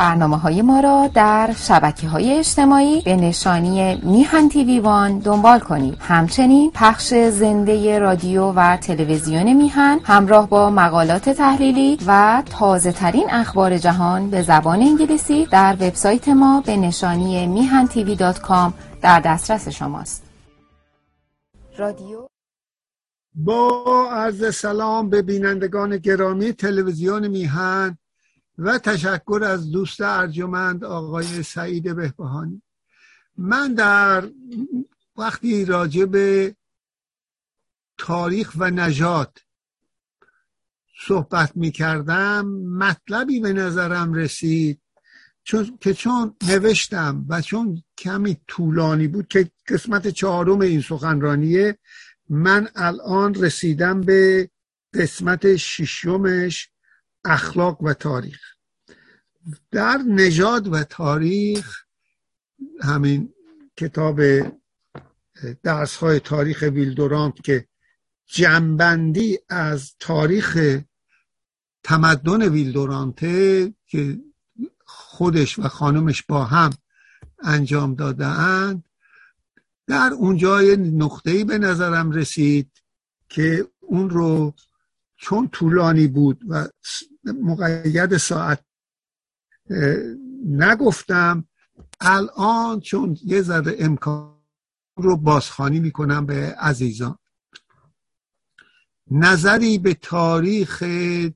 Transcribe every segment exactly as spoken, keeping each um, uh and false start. برنامه‌های ما را در شبکه‌های اجتماعی به نشانی میهن تیوی وان دنبال کنید. همچنین پخش زنده رادیو و تلویزیون میهن همراه با مقالات تحلیلی و تازه‌ترین اخبار جهان به زبان انگلیسی در وبسایت ما به نشانی میهن تی وی دات کام در دسترس شماست. رادیو با عرض سلام به بینندگان گرامی تلویزیون میهن و تشکر از دوست ارجمند آقای سعید بهبهانی. من در وقتی راجع به تاریخ و نژاد صحبت می کردم مطلبی به نظرم رسید چون که چون نوشتم و چون کمی طولانی بود که قسمت چهارم این سخنرانیه، من الان رسیدم به قسمت ششمش، اخلاق و تاریخ. در نژاد و تاریخ، همین کتاب درس‌های تاریخ ویل دورانت که جنبندی از تاریخ تمدن ویل دورانته که خودش و خانمش با هم انجام داده‌اند، در اونجا یه نقطه‌ای به نظرم رسید که اون رو چون طولانی بود و مقید ساعت نگفتم، الان چون یه ذره امکان رو بازخوانی میکنم به عزیزان. نظری به تاریخ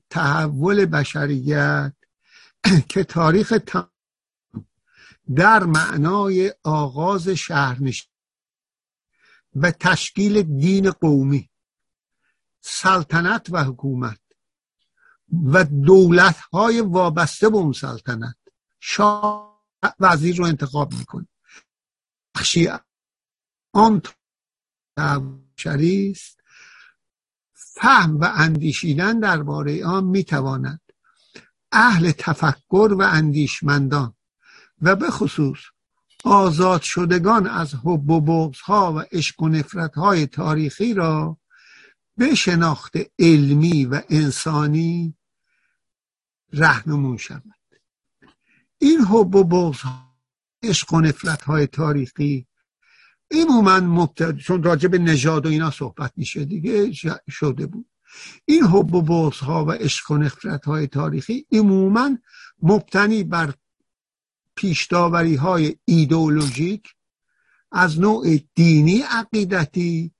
تحول بشریت که تاریخ در معنای آغاز شهرنشینی و تشکیل دین قومی، سلطنت و حکومت و دولت‌های وابسته به اون سلطنت، شاه وزیر رو انتخاب می‌کنه، بخشی آن تشریع است. فهم و اندیشیدن درباره آن می‌تواند اهل تفکر و اندیشمندان و به خصوص آزاد شدگان از حب و بغض‌ها و عشق و نفرت‌های تاریخی را به شناخت علمی و انسانی رهنمون شود. این حب و بغض‌ها، عشق و نفرت‌های تاریخی عموما مبتدی، چون راجع به نژاد و اینا صحبت میشه دیگه شده بود، این حب و بغض‌ها و عشق و نفرت‌های تاریخی عموما مبتنی بر پیش‌داوری‌های ایدئولوژیک از نوع دینی، عقیدتی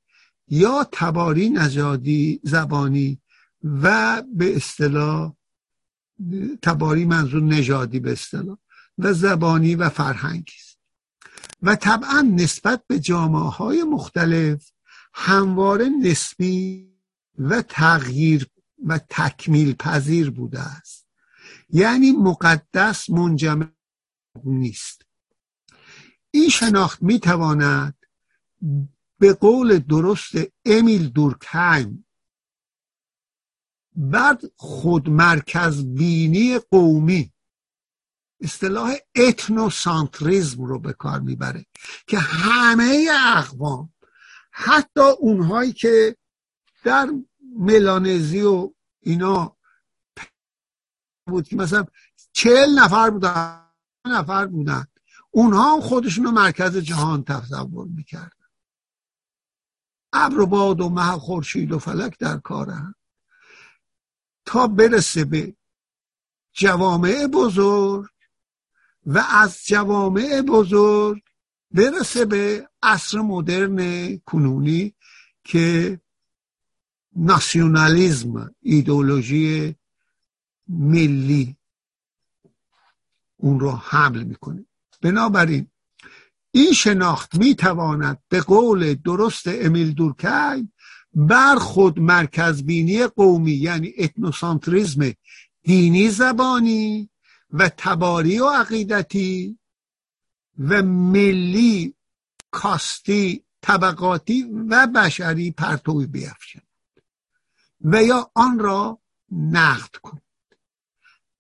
یا تباری نژادی زبانی و به اصطلاح تباری منظور نژادی به اصطلاح و زبانی و فرهنگی است و طبعا نسبت به جامعه‌های مختلف همواره نسبی و تغییر و تکمیل پذیر بوده است، یعنی مقدس منجمد نیست. این شناخت میتواند به قول درست امیل دورکهایم بعد خود مرکز بینی قومی، اصطلاح اتنوسانتریزم رو به کار میبره که همه اقوام، حتی اونهایی که در ملانزی و اینا بود که مثلا چهل نفر بودن نفر بودن، اونها خودشون رو مرکز جهان تصور میکرد، ابر و باد و مه، خورشید و فلک در کارند، تا برسه به جوامع بزرگ و از جوامع بزرگ برسه به عصر مدرن کنونی که ناسیونالیسم، ایدئولوژی ملی، اون رو حمل میکنه. بنابراین این شناخت میتواند به قول درست امیل دورکهایم بر خود مرکزبینی قومی، یعنی اتنوسانتریزم دینی زبانی و تباری و عقیدتی و ملی کاستی طبقاتی و بشری پرتوی بیفشاند و یا آن را نقد کند.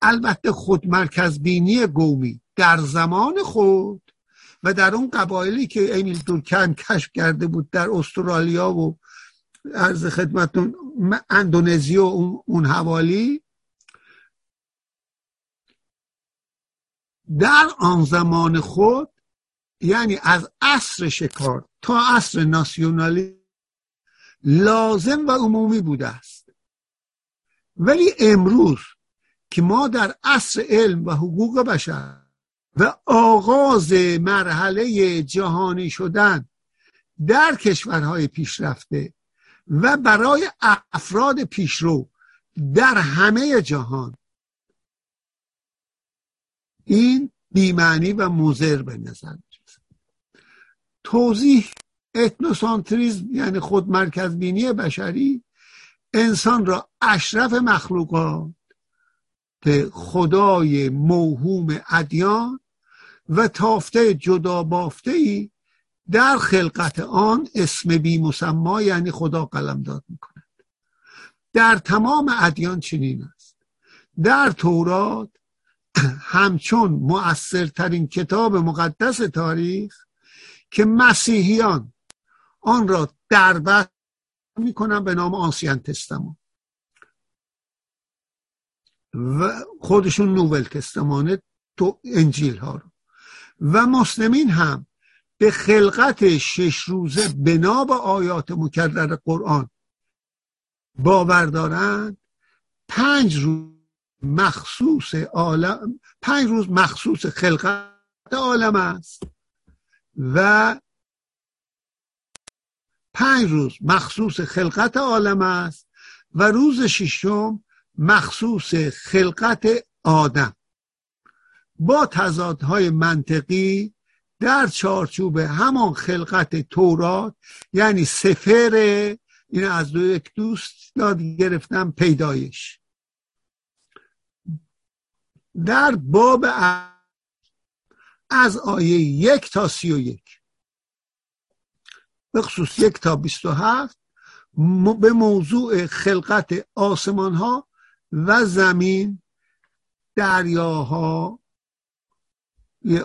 البته خود مرکزبینی قومی در زمان خود و در اون قبایلی که امیل دورکهایم کشف کرده بود در استرالیا و عرض خدمتون اندونزی و اون حوالی، در آن زمان خود، یعنی از عصر شکار تا عصر ناسیونالیسم، لازم و عمومی بوده است. ولی امروز که ما در عصر علم و حقوق بشر و آغاز مرحله جهانی شدن در کشورهای پیشرفته و برای افراد پیشرو در همه جهان، این بی‌معنی و مضر به نظر می‌رسد. توضیح: اتنوسانتریزم یعنی خود مرکزبینی بشری، انسان را اشرف مخلوقات، خدای موهوم ادیان و تافته جدا بافته‌ای در خلقت آن اسم بی مسما، یعنی خدا، قلمداد می‌کند. در تمام ادیان چنین است. در تورات همچون مؤثرترین کتاب مقدس تاریخ که مسیحیان آن را دربست میکنن به نام آنسین تستمان و خودشون نوول تستمانه تو انجیل ها رو، و مسلمین هم به خلقت شش روزه بنا به آیات مکرر قرآن باور دارند. پنج روز مخصوص عالم، پنج روز مخصوص خلقت عالم است و پنج روز مخصوص خلقت عالم است و روز ششم مخصوص خلقت آدم، با تضادهای منطقی در چارچوب همان خلقت تورات، یعنی سفر، این از دو یک دوست یاد گرفتم، پیدایش. در باب از آیه یک تا سی و یک، به خصوص یک تا بیست و هفت، به موضوع خلقت آسمان ها و زمین، دریاها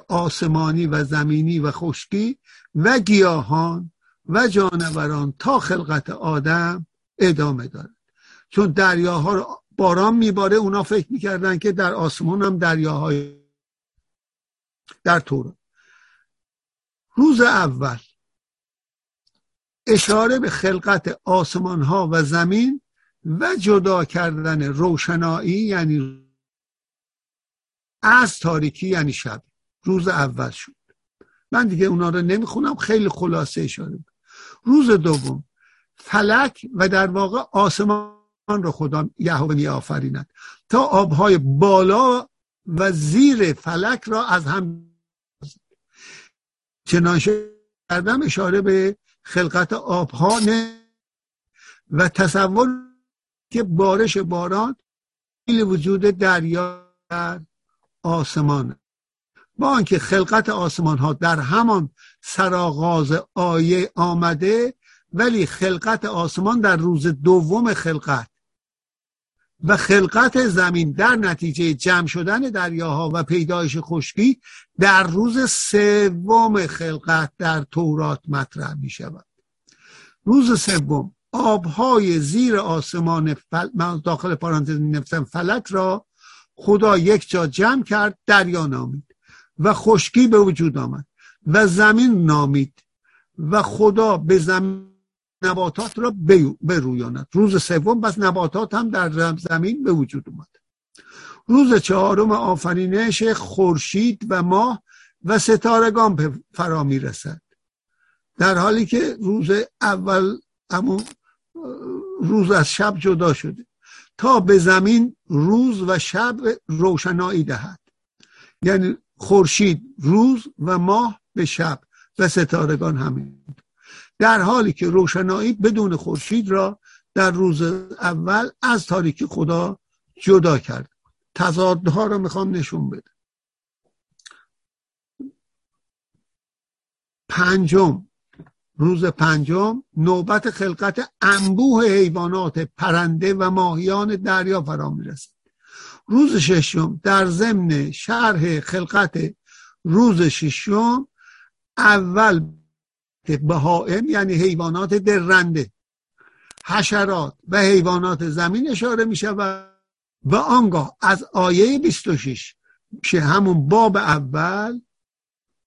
آسمانی و زمینی و خشکی و گیاهان و جانوران تا خلقت آدم ادامه دارد. چون دریاها رو باران میباره، اونا فکر میکردن که در آسمان هم دریاهای در تورات. روز اول اشاره به خلقت آسمان ها و زمین و جدا کردن روشنایی یعنی از تاریکی یعنی شب، روز اول شد. من دیگه اونا رو نمیخونم، خیلی خلاصه اشاره. روز دوم فلک و در واقع آسمان را خدا یهوه می آفریند تا آبهای بالا و زیر فلک را از هم چنانشه کردم. اشاره به خلقت آبها و تصور که بارش باران وجود دریا در آسمان، با آنکه خلقت آسمان ها در همان سرآغاز آیه آمده، ولی خلقت آسمان در روز دوم خلقت و خلقت زمین در نتیجه جمع شدن دریاها و پیدایش خشکی در روز سوم خلقت در تورات مطرح می شود. روز سوم آبهای زیر آسمان فل... من داخل پرانتز می نویسم فلک را خدا یک جا جمع کرد، دریا نامید و خشکی به وجود آمد و زمین نامید و خدا به زمین نباتات را برویاند. روز سوم بس نباتات هم در زمین به وجود اومد. روز چهارم آفرینش خورشید و ماه و ستارگان فرا می رسد، در حالی که روز اول اما روز از شب جدا شده تا به زمین روز و شب روشنایی دهد، یعنی خورشید روز و ماه به شب و ستارگان همین، در حالی که روشنایی بدون خورشید را در روز اول از تاریکی خدا جدا کرد. تضادها را میخوام نشون بده. پنجم، روز پنجم نوبت خلقت انبوه حیوانات پرنده و ماهیان دریا فرا میرسد. روز ششم در ضمن شرح خلقت روز ششم اول بهائم یعنی حیوانات درنده، حشرات و حیوانات زمین اشاره می شود و آنگاه از آیه بیست و شش میشه همون باب اول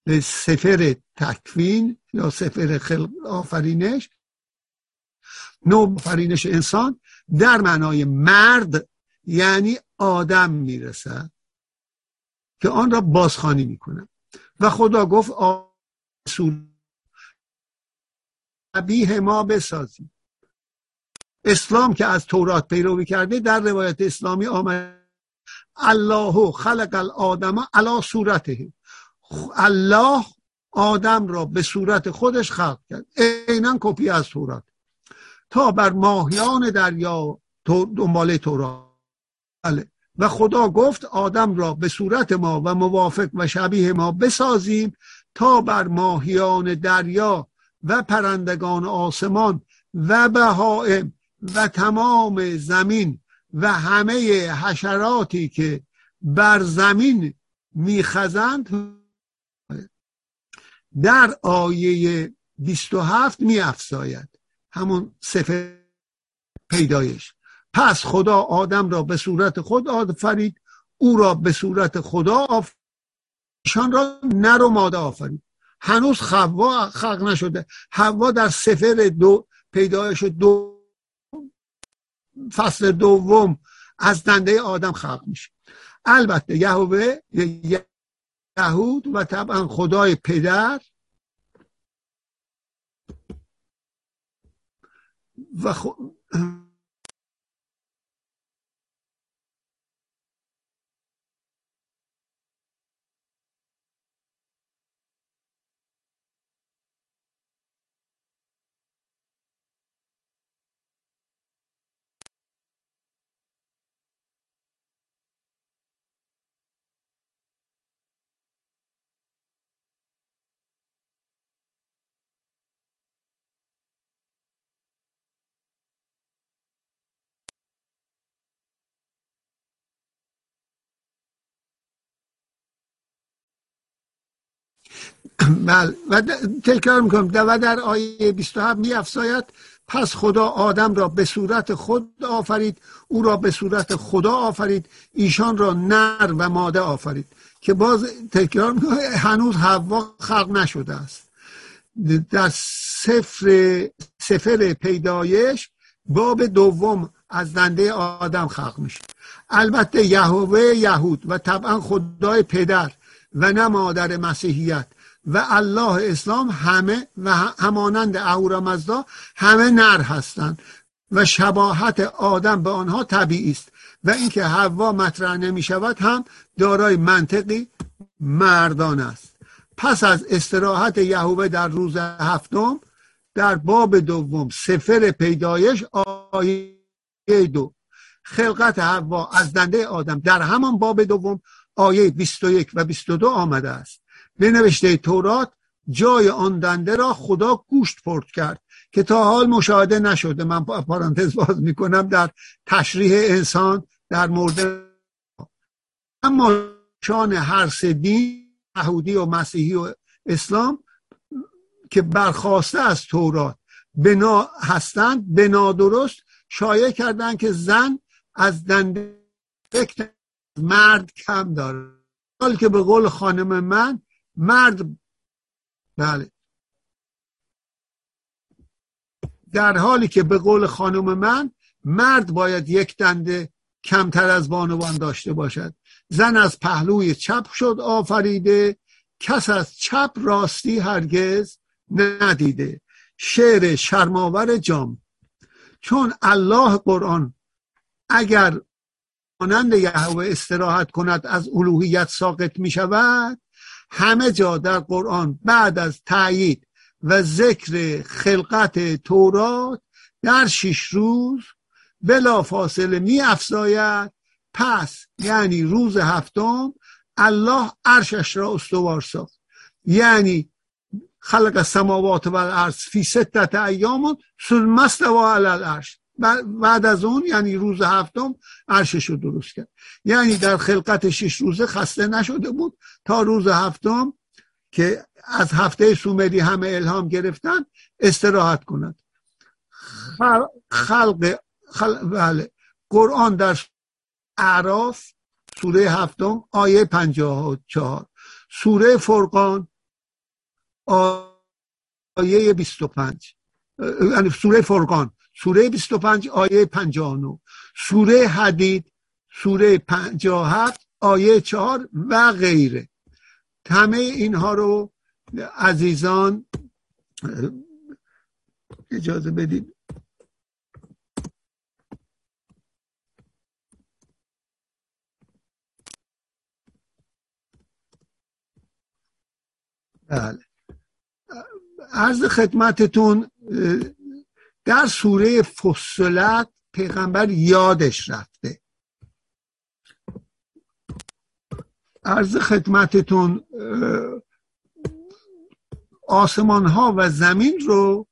به سفر تکوین یا سفر خلق آفرینش، نوع آفرینش انسان در معنای مرد یعنی آدم میرسه که آن را بازخوانی میکنه و خدا گفت آسول شبیه ما بسازیم. اسلام که از تورات پیروی کرده، در روایت اسلامی آمد الله خلق الآدم علی صورته، الله آدم را به صورت خودش خلق کرد، عیناً کپی از تورات، تا بر ماهیان دریا دنباله تورات. و خدا گفت آدم را به صورت ما و موافق و شبیه ما بسازیم تا بر ماهیان دریا و پرندگان آسمان و بهائم و تمام زمین و همه حشراتی که بر زمین میخزند. در آیه بیست و هفت میافزاید همون سفر پیدایش. پس خدا آدم را به صورت خود آفرید، او را به صورت خدا آفرید، ایشان را نر و ماده آفرید. هنوز حوا خلق نشده. حوا در سفر دو پیدایش دو فصل دوم از دنده آدم خلق میشه. البته یهوه یهود و طبعا خدای پدر و خ... بله و تکرار میکنم و در آیه بیست و هفت می‌افزاید پس خدا آدم را به صورت خود آفرید، او را به صورت خدا آفرید، ایشان را نر و ماده آفرید، که باز تکرار میکنم هنوز حوا خلق نشده است. در سفر سفر پیدایش باب دوم از دنده آدم خلق میشه. البته یهوه یهود و طبعا خدای پدر و نه مادر مسیحیت و الله اسلام همه و همانند اهورامزدا همه نر هستند و شباهت آدم به آنها طبیعی است و اینکه حوا مطرح نمی شود هم دارای منطقی مردانه است. پس از استراحت یهوه در روز هفتم در باب دوم سفر پیدایش آیه دو، خلقت حوا از دنده آدم در همان باب دوم آیه بیست و یک و بیست و دو آمده است. به نوشته تورات جای آن دنده را خدا گوشت پرت کرد که تا حال مشاهده نشده. من پارانتز باز میکنم در تشریح انسان در مورد اما شان هر سه دین یهودی و مسیحی و اسلام که برخواسته از تورات بنا هستند به نادرست شایع کردند که زن از دنده یک مرد کم داره، حال که به قول خانم من مرد بله در حالی که به قول خانم من مرد باید یک دنده کمتر از بانوان داشته باشد. زن از پهلوی چپ شد آفریده، کس از چپ راستی هرگز ندیده. شعر شرماور جام. چون الله قرآن اگر مانند یهوه استراحت کند از الوهیت ساقط می شود، همه جا در قرآن بعد از تأیید و ذکر خلقت تورات در شش روز بلافاصله می افزاید پس یعنی روز هفتم الله عرشش را استوار ساخت، یعنی خلق السماوات و الارض فی سته ایام ثم استوى علی العرش. بعد از اون یعنی روز هفتم عرشش رو درست کرد، یعنی در خلقت شش روزه خسته نشده بود تا روز هفتم که از هفته سومری همه الهام گرفتن استراحت کند. خلق, خلق, خلق بله. قرآن در اعراف سوره هفتم آیه پنجاه و چهار، سوره فرقان آیه بیست و پنج، سوره فرقان سوره بیست و پنج آیه پنجاه و نه، سوره حدید سوره پنجاه و هفت آیه چهار و غیره. همه اینها رو عزیزان اجازه بدید بله. عرض خدمتتون در سوره فصلت پیغمبر یادش رفته. عرض خدمتتون آسمان ها و زمین رو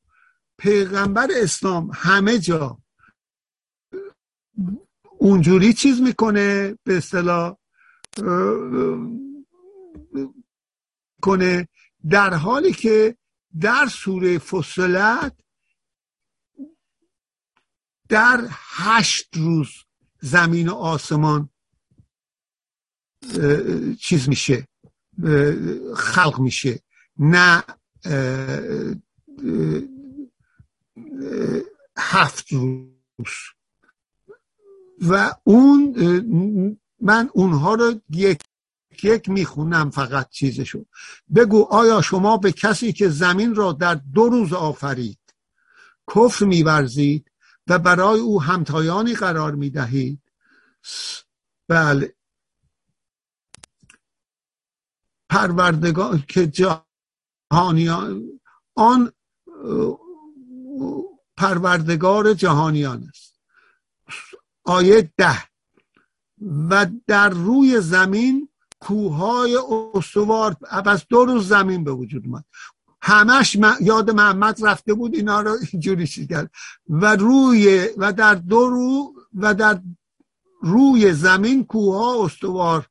پیغمبر اسلام همه جا اونجوری چیز میکنه به اصطلاح کنه، در حالی که در سوره فصلت در هشت روز زمین و آسمان چیز میشه، خلق میشه، نه هفت روز. و اون من اونها رو یک یک میخونم فقط چیزشو. بگو آیا شما به کسی که زمین را در دو روز آفرید کفر می‌ورزید و برای او همتایانی قرار میدهید؟ بله، پروردگار که جهانیان، آن پروردگار جهانیان است. آیه ده، و در روی زمین کوههای استوار، پس دو روز زمین به وجود اومد. همش یاد محمد رفته بود اینا رو اینجوری چیز کرد. و روی و در دو رو و در روی زمین کوهها استوار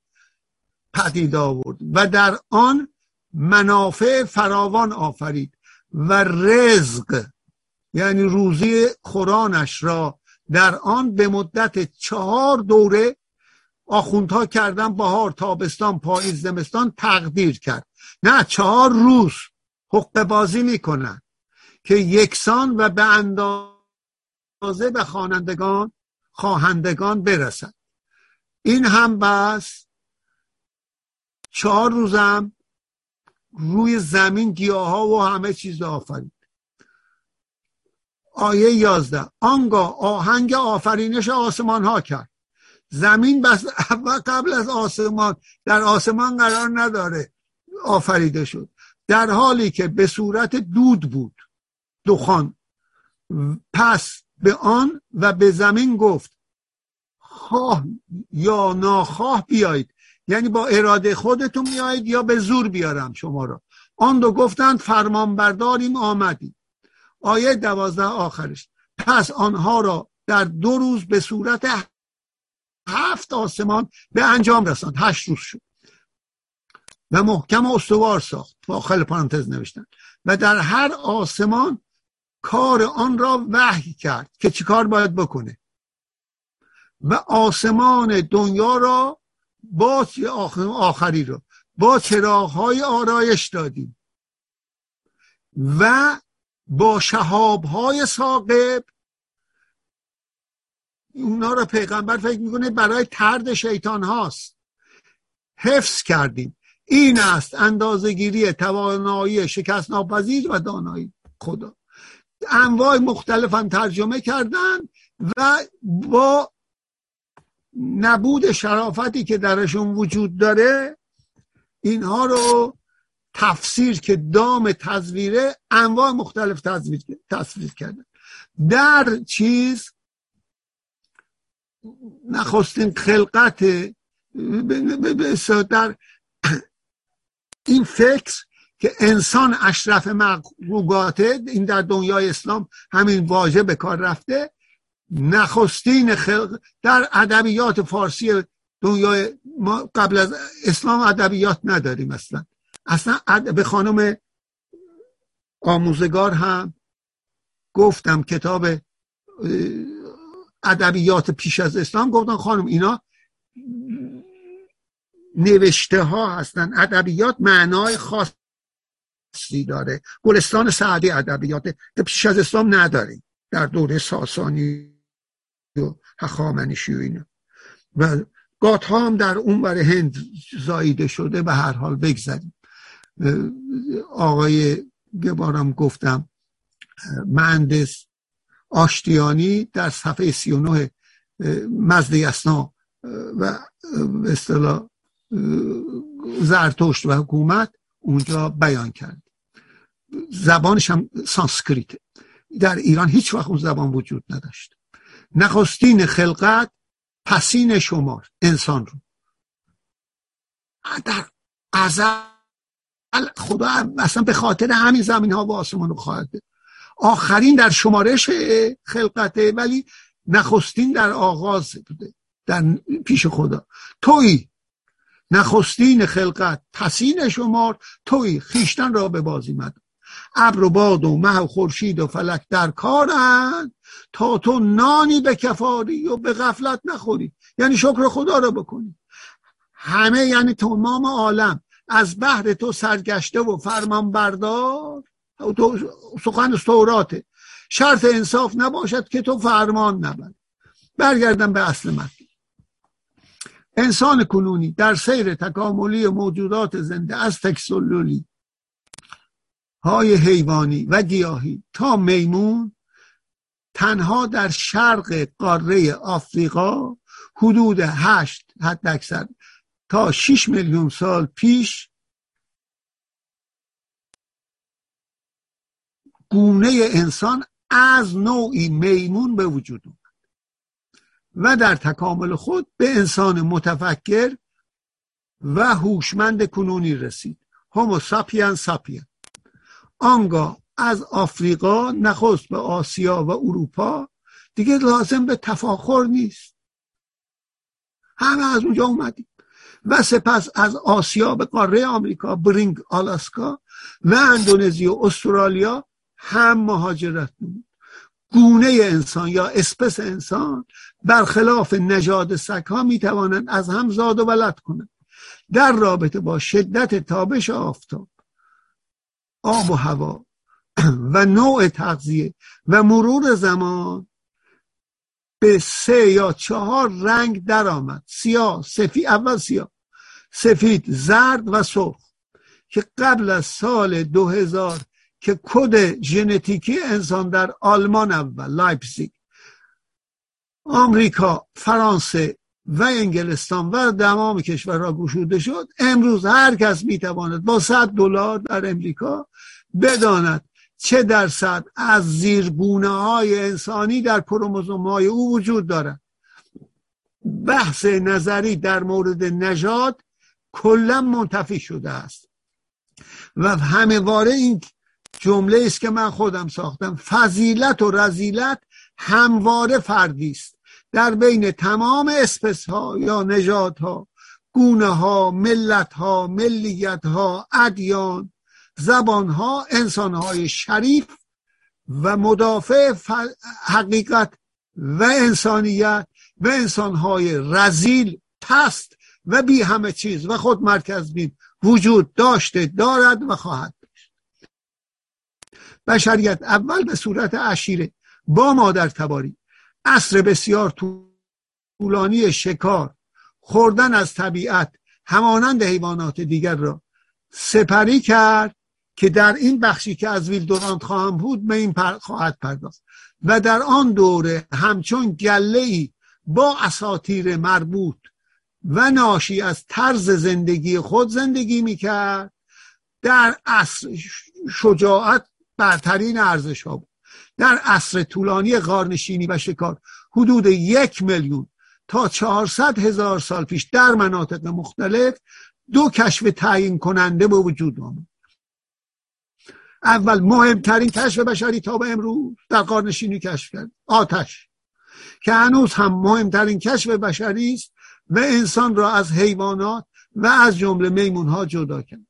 پدید آورد و در آن منافع فراوان آفرید و رزق یعنی روزی خورانش را در آن به مدت چهار دوره، آخوندها کردن بهار تابستان پاییز زمستان، تقدیر کرد. نه چهار روز حقه بازی میکنن که یکسان و به اندازه به خوانندگان خواهندگان برسن. این هم بس. چهار روزم روی زمین گیاها و همه چیز آفرید. آیه یازده، آنگاه آهنگ آفرینش آسمان ها کرد. زمین بس اول قبل از آسمان، در آسمان قرار نداره، آفریده شد در حالی که به صورت دود بود، دخان. پس به آن و به زمین گفت خواه یا ناخواه بیایید، یعنی با اراده خودتون میایید یا به زور بیارم شما را. آن دو گفتند فرمانبرداریم آمدید. آیه دوازده آخرش، پس آنها را در دو روز به صورت هفت آسمان به انجام رساند، هشت روز شد و محکم استوار ساخت، داخل پرانتز نوشتن، و در هر آسمان کار آن را وحی کرد که چیکار باید بکنه و آسمان دنیا را با آخری را با چراغ‌های آرایش دادیم و با شهاب‌های ثاقب. اونا رو پیغمبر فکر میکنه برای طرد شیطان هاست، حفظ کردیم. این است اندازه‌گیری توانایی شکست ناپذیر و دانایی خدا. انواع مختلف هم ترجمه کردن و با نبود شرافتی که درشون وجود داره اینها رو تفسیر که دام تزویره، انواع مختلف تفسیر کردن. در چیز نخستین خلقت در این فکر که انسان اشرف مخلوقاته، این در دنیای اسلام همین واژه به کار رفته. نخستین خلق در ادبیات فارسی دنیای ما قبل از اسلام ادبیات نداریم اصلا. اصلا به خانم آموزگار هم گفتم کتاب ادبیات پیش از اسلام، گفتن خانم اینا نوشته ها هستن. ادبیات معنای خاصی داره. گلستان سعدی ادبیات که پیش از اسلام نداریم، در دوره ساسانی و هخامنشی و اینا و گات ها هم در اونور هند زاییده شده. به هر حال بگذاریم. آقای گبارم گفتم مهندس آشتیانی در صفحه سی و نه مزد یسنا و به اصطلاح زرتشت و حکومت اونجا بیان کرد. زبانش هم سانسکریته. در ایران هیچ وقت اون زبان وجود نداشت. نخستین خلقت پسین شمار انسان رو. در ازل خدا اصلا به خاطر همین زمین ها و آسمان رو خواهد ده. آخرین در شمارش خلقته ولی نخستین در آغاز بوده در پیش خدا. تویی نخستین خلقت پسین شمار، تویی خیشتن را به بازی مدار. ابر و باد و مه و خورشید و فلک در کارند تا تو نانی به کفاری و به غفلت نخوری. یعنی شکر خدا را بکنی. همه یعنی تمام عالم از بحر تو سرگشته و فرمان بردار. سخن سوراته. شرط انصاف نباشد که تو فرمان نبرد. برگردم به اصل مطلب. انسان کنونی در سیر تکاملی موجودات زنده از تکسلولی های حیوانی و گیاهی تا میمون تنها در شرق قاره آفریقا حدود هشت حد اکثر تا شش میلیون سال پیش گونه انسان از نوعی میمون به وجود آمد و در تکامل خود به انسان متفکر و هوشمند کنونی رسید. هومو ساپین ساپین. آنگاه از آفریقا نخست به آسیا و اروپا دیگه لازم به تفاخر نیست، همه از اونجا اومدیم و سپس از آسیا به قاره آمریکا، برینگ، آلاسکا و اندونزی و استرالیا هم مهاجرت نمود. گونه انسان یا اسپس انسان برخلاف نژاد سگ ها می توانند از هم زاد و ولد کنند. در رابطه با شدت تابش آفتاب، آب و هوا و نوع تغذیه و مرور زمان به سه یا چهار رنگ در آمد. سیاه، سفید، اول سیاه، سفید، زرد و سرخ که قبل از سال دو هزار که کد ژنتیکی انسان در آلمان اول لایپزیگ، آمریکا، فرانسه و انگلستان و تمام کشورها گشوده شد، امروز هر کس میتواند با صد دلار در امریکا بداند چه درصد از زیرگونه های انسانی در کروموزوم های او وجود دارد. بحث نظری در مورد نژاد کلا منتفی شده است و همواره این جمله است که من خودم ساختم: فضیلت و رذیلت همواره فردی است. در بین تمام اسپس ها یا نژاد ها، گونه ها، ملت ها، ملیت ها، ادیان، زبان ها، انسان های شریف و مدافع حقیقت و انسانیت و انسان های رذیل، پست و بی همه چیز و خود مرکز بین وجود داشته، دارد و خواهد داشت. بشریت اول به صورت عشیره با مادر تباری، عصر بسیار طولانی شکار، خوردن از طبیعت همانند حیوانات دیگر را سپری کرد که در این بخشی که از ویل دورانت خواهم بود به این پر خواهد پرداخت و در آن دوره همچون گله‌ای با اساطیر مربوط و ناشی از طرز زندگی خود زندگی میکرد. در عصر شجاعت برترین ارزش ها بود. در عصر طولانی غارنشینی و شکار حدود یک میلیون تا چهارصد هزار سال پیش در مناطق مختلف دو کشف تعیین کننده به وجود آمد. اول مهمترین کشف بشری تا به امروز در غارنشینی کشف کرد، آتش، که هنوز هم مهمترین کشف بشری است و انسان را از حیوانات و از جمله میمون‌ها جدا کرد.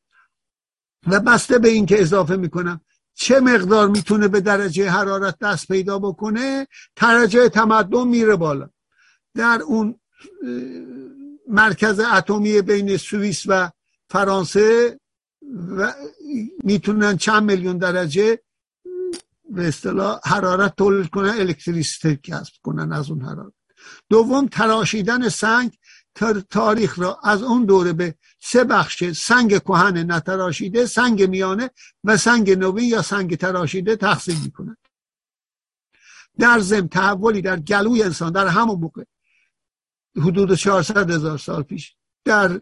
و بسته به این که اضافه میکنم چه مقدار میتونه به درجه حرارت دست پیدا بکنه، درجه تمدن میره بالا. در اون مرکز اتمی بین سوئیس و فرانسه و میتونن چند میلیون درجه به اصطلاح حرارت تولید کنن، الکتریسیته کسب کنن از اون حرارت. دوم، تراشیدن سنگ تاریخ را از اون دوره به سه بخش، سنگ کهنه نتراشیده، سنگ میانه و سنگ نوین یا سنگ تراشیده تقسیم میکنن. در ضمن تحولی در گلوی انسان در همون موقع حدود چهارصد هزار سال پیش در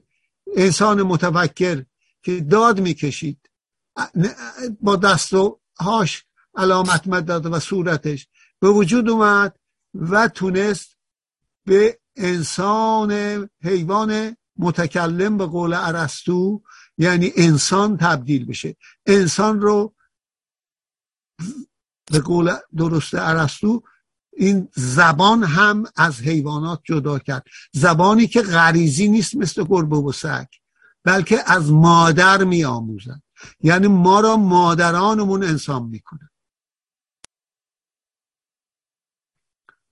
انسان متفکر که داد میکشید با دست و هاش علامت مداد و صورتش به وجود اومد و تونست به انسان حیوان متکلم به قول ارسطو یعنی انسان تبدیل بشه. انسان رو به قول درست ارسطو این زبان هم از حیوانات جدا کرد، زبانی که غریزی نیست مثل گربه و سگ بلکه از مادر می آموزن، یعنی ما را مادرانمون انسان می کنن.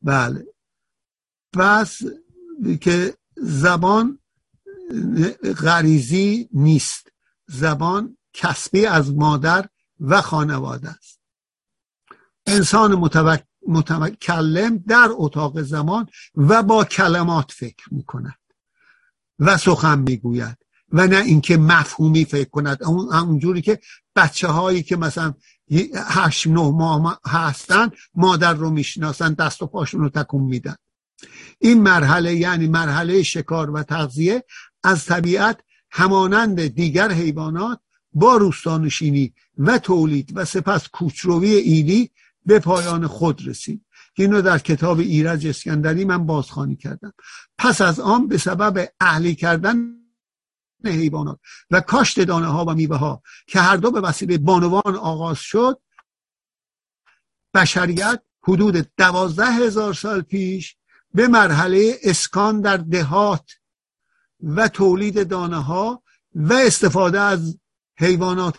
بله، پس که زبان غریزی نیست، زبان کسبی از مادر و خانواده است. انسان متوکل متکلم در اتاق زمان و با کلمات فکر میکند و سخن میگوید و نه اینکه مفهومی فکر کند. اون اونجوری که بچه هایی که مثلا هشت نه ماه هستن مادر رو میشناسن، دست و پاشون رو تکون میدن. این مرحله یعنی مرحله شکار و تغذیه از طبیعت همانند دیگر حیوانات با روستانشینی و تولید و سپس کوچروی ایلی به پایان خود رسید که اینو در کتاب ایرج اسکندری من بازخوانی کردم. پس از آن به سبب اهلی کردن حیوانات و کاشت دانه ها و میوه ها که هر دو به وسیله بانوان آغاز شد، بشریت حدود دوازده هزار سال پیش به مرحله اسکان در دهات و تولید دانه ها و استفاده از حیوانات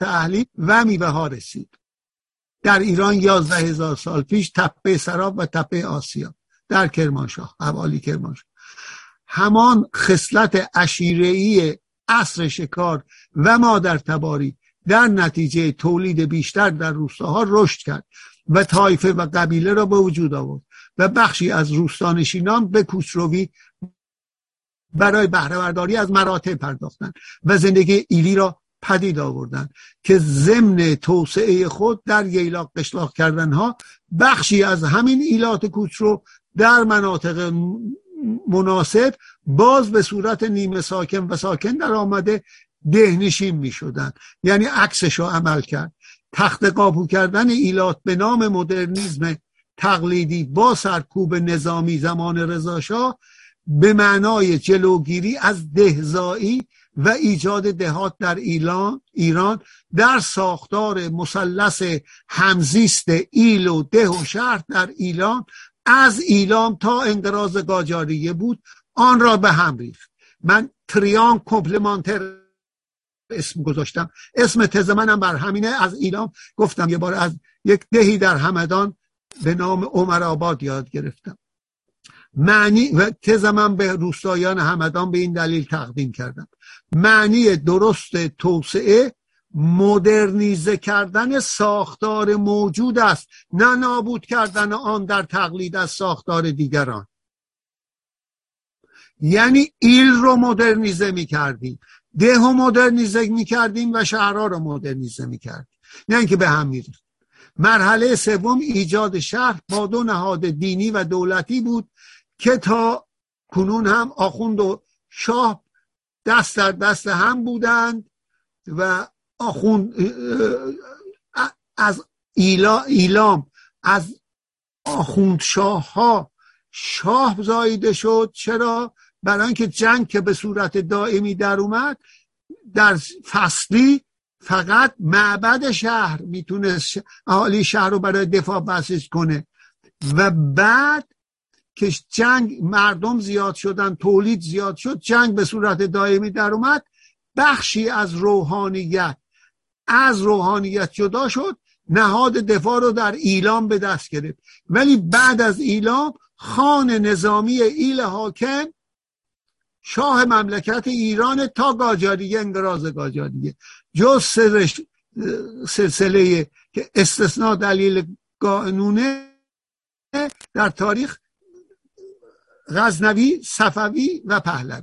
اهلی و میوه ها رسید. در ایران یازده هزار سال پیش تپه سراب و تپه آسیا در کرمانشاه، حوالی کرمانشاه، همان خصلت عشیره‌ای عصر شکار و مادر تباری در نتیجه تولید بیشتر در روستاها رشد کرد و طایفه و قبیله را به وجود آورد و بخشی از روستانشینان به کوچروی برای بهره‌برداری از مراتع پرداختند و زندگی ایلی را پدید آوردن که ضمن توسعه خود در ییلاق قشلاق کردنها بخشی از همین ایلات کوچرو در مناطق مناسب باز به صورت نیمه ساکن و ساکن در آمده دهنشین می شدن، یعنی عکسشو عمل کرد. تخت قاپو کردن ایلات به نام مدرنیزم تقلیدی با سرکوب نظامی زمان رضاشاه به معنای جلوگیری از دهزایی و ایجاد دهات در ایلان ایران در ساختار مثلث همزیست ایل و ده و شهر در ایلام از ایلام تا انقراض قاجاریه بود، آن را به هم ریخت. من تریان کمپلمانتر اسم گذاشتم، اسم تز منم بر همینه، از ایلام گفتم یه بار از یک دهی در همدان به نام عمر آباد یاد گرفتم، معنی و تزمم به روستایان همدان به این دلیل تقدیم کردم. معنی درست توسعه مدرنیزه کردن ساختار موجود است، نه نابود کردن آن در تقلید از ساختار دیگران. یعنی ایل رو مدرنیزه می کردیم، ده رو مدرنیزه می کردیم و شهرها رو مدرنیزه می کردیم، نه اینکه به هم می رید. مرحله سوم ایجاد شهر با دو نهاد دینی و دولتی بود که تا کنون هم آخوند و شاه دست در دست هم بودند و آخوند از ایلا ایلام از آخوند شاه ها شاه زاییده شد. چرا؟ برای اینکه جنگ که به صورت دائمی در اومد، در فصلی فقط معبد شهر میتونست اهالی شهر رو برای دفاع بسیج کنه و بعد که جنگ مردم زیاد شدن، تولید زیاد شد، جنگ به صورت دائمی در اومد، بخشی از روحانیت از روحانیت جدا شد، نهاد دفاع رو در ایلام به دست گرفت. ولی بعد از ایلام خان نظامی ایل حاکم شاه مملکت ایران تا قاجاریه، انقراض قاجاریه، جز سرش سلسله که استثناء دلیل قانونه در تاریخ غزنوی، صفوی و پهلوی.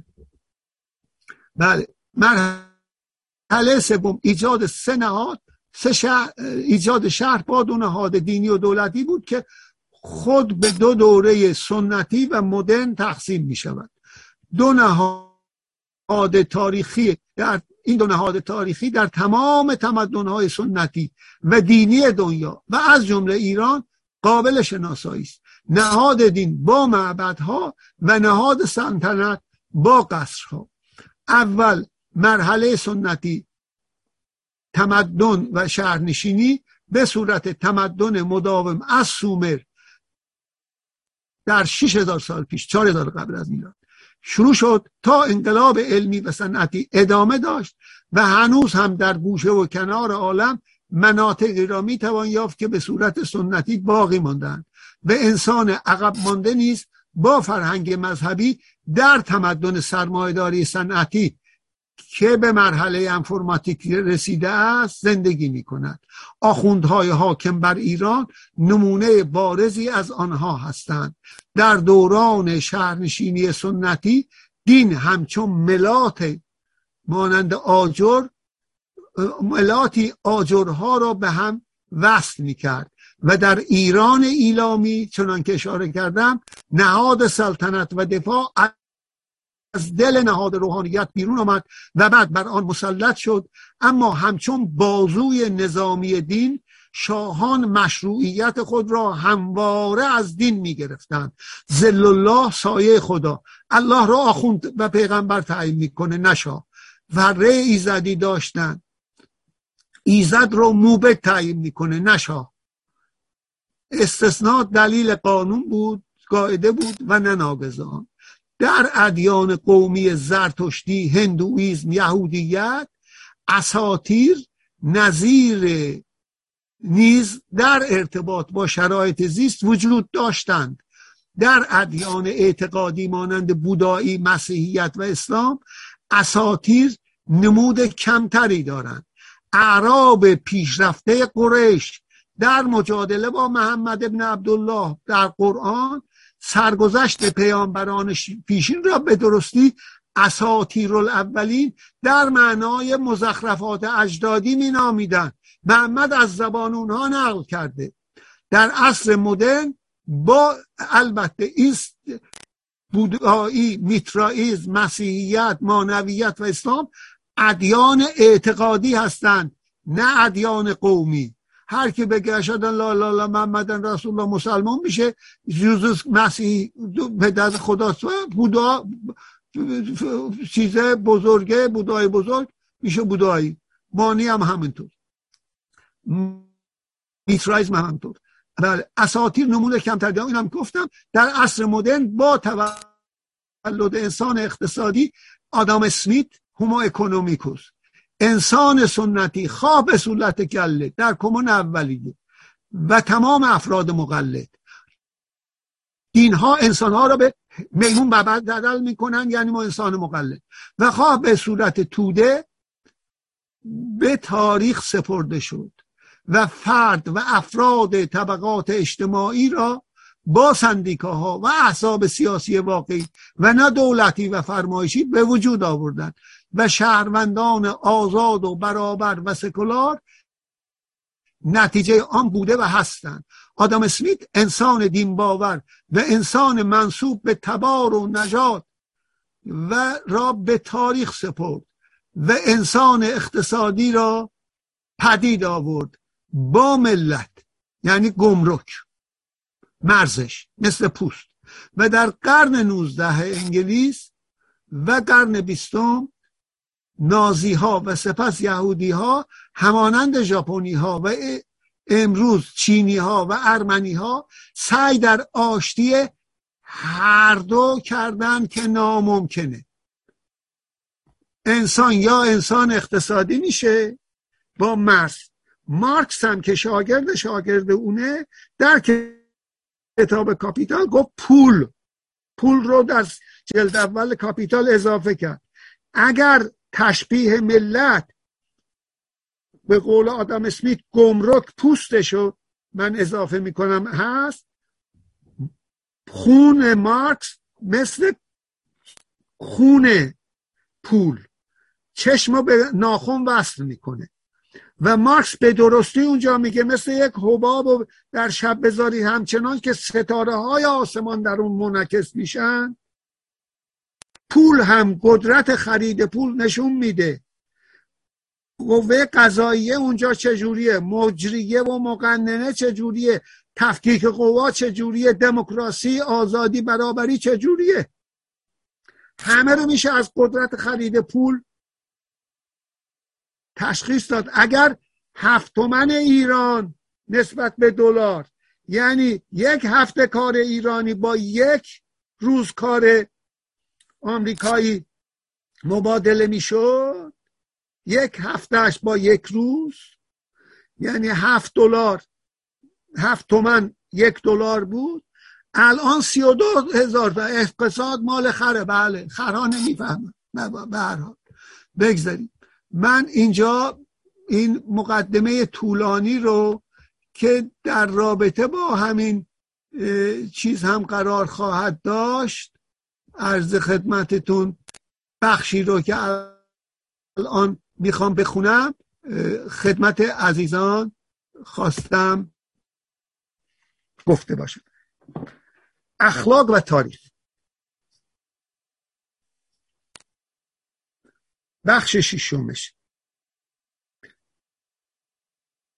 بله، مرحله سوم ایجاد سه نهاد، سه شهر، ایجاد شهر با دو نهاد دینی و دولتی بود که خود به دو دوره سنتی و مدرن تقسیم می شود. دو نهاد تاریخی در این دو نهاد تاریخی در تمام تمدن‌های سنتی و دینی دنیا و از جمله ایران قابل شناسایی است. نهاد دین با معبدها و نهاد سلطنت با قصرها. اول مرحله سنتی، تمدن و شهرنشینی به صورت تمدن مداوم از سومر در شش هزار سال پیش، چهار هزار قبل از میلاد شروع شد، تا انقلاب علمی و صنعتی ادامه داشت و هنوز هم در گوشه و کنار عالم مناطقی را می توان یافت که به صورت سنتی باقی ماندند و انسان عقب مانده نیز با فرهنگ مذهبی در تمدن سرمایه‌داری صنعتی که به مرحله انفورماتیک رسیده است زندگی می کند. آخوندهای حاکم بر ایران نمونه بارزی از آنها هستند. در دوران شهرنشینی سنتی دین همچون ملات مانند آجر ملاتی آجرها را به هم وصل می کرد و در ایران ایلامی چنان که اشاره کردم نهاد سلطنت و دفاع از دل نهاد روحانیت بیرون آمد و بعد بر آن مسلط شد. اما همچون بازوی نظامی دین شاهان مشروعیت خود را همواره از دین می گرفتند. ذل الله، سایه خدا، الله را آخوند و پیغمبر تعیین می کنه نشا. وره ایزدی داشتند، ایزد را موبد تعیین می کنه نشا. استثناء دلیل قانون بود، قاعده بود و نناگزان. در ادیان قومی زرتشتی، هندوئیسم، یهودیت، اساطیر نظیر نیز در ارتباط با شرایط زیست وجود داشتند. در ادیان اعتقادی مانند بودایی، مسیحیت و اسلام اساطیر نمود کمتری دارند. اعراب پیشرفته قریش در مجادله با محمد ابن عبدالله در قرآن سرگذشت پیامبران پیشین را به درستی اساطیرالاولین در معنای مزخرفات اجدادی می نامیدند. محمد از زبان اونها نقل کرده. در عصر مدرن با البته ایست بودایی، میترائیسم، مسیحیت، مانویت و اسلام ادیان اعتقادی هستند نه ادیان قومی. هر که بگه اشهد ان لا اله الا محمد رسول الله مسلمان میشه. یوزوس مسیح پدر خداست و بودا چیز بزرگه، بودای بزرگ میشه بودایی. مانی هم همینطور، میترائیسم هم همینطور. بله، اساطیر نمونه کمتر دارم. اینم گفتم در عصر مدرن با تولد انسان اقتصادی آدام اسمیت، هومو اکونومیکوس، انسان سنتی خواب به صورت گله در کمون اولیه و تمام افراد مقلد، اینها انسانها را به میمون بدل میکنن، یعنی ما انسان مقلد و خواب به صورت توده به تاریخ سپرده شد و فرد و افراد طبقات اجتماعی را با سندیکاها و احزاب سیاسی واقعی و نه دولتی و فرمایشی به وجود آوردند و شهروندان آزاد و برابر و سکولار نتیجه آن بوده و هستند. آدام اسمیت انسان دین باور و انسان منسوب به تبار و نجات و را به تاریخ سپرد و انسان اقتصادی را پدید آورد با ملت، یعنی گمرک، مرزش مثل پوست. و در قرن نوزدهم انگلیس و قرن بیستم نازی ها و سپس یهودی ها همانند ژاپنی ها و امروز چینی ها و ارمنی ها سعی در آشتی هر دو کردن که ناممکنه. انسان یا انسان اقتصادی میشه با مرز. مارکس هم که شاگرد شاگرد اونه در کتاب کاپیتال گفت پول پول رو در جلد اول کاپیتال اضافه کرد. اگر تشبیه ملت به قول آدم اسمیت گمرک پوستشو من اضافه میکنم هست، خون مارکس مثل خون پول چشمو به ناخن وصل میکنه و مارکس به درستی اونجا میگه مثل یک حباب در شب بذاری همچنان که ستاره های آسمان در اون منعکس میشن، پول هم قدرت خرید پول نشون میده، قوه قضاییه اونجا چجوریه، مجریه و مقننه چجوریه، تفکیک قوا چجوریه، دموکراسی، آزادی، برابری چجوریه، همه رو میشه از قدرت خرید پول تشخیص داد. اگر هفت تومن ایران نسبت به دلار، یعنی یک هفته کار ایرانی با یک روز کار آمریکایی مبادله میشد، یک هفتهش با یک روز، یعنی هفت دلار، هفت تومن یک دلار بود، الان سی و دو هزار تا. اقتصاد مال خره، بله، خرها نمیفهمن. به هر حال بگذاریم من اینجا این مقدمه طولانی رو که در رابطه با همین چیز هم قرار خواهد داشت عرض خدمتتون، بخشی رو که الان میخوام بخونم خدمت عزیزان خواستم گفته باشم. اخلاق و تاریخ، بخش ششمش،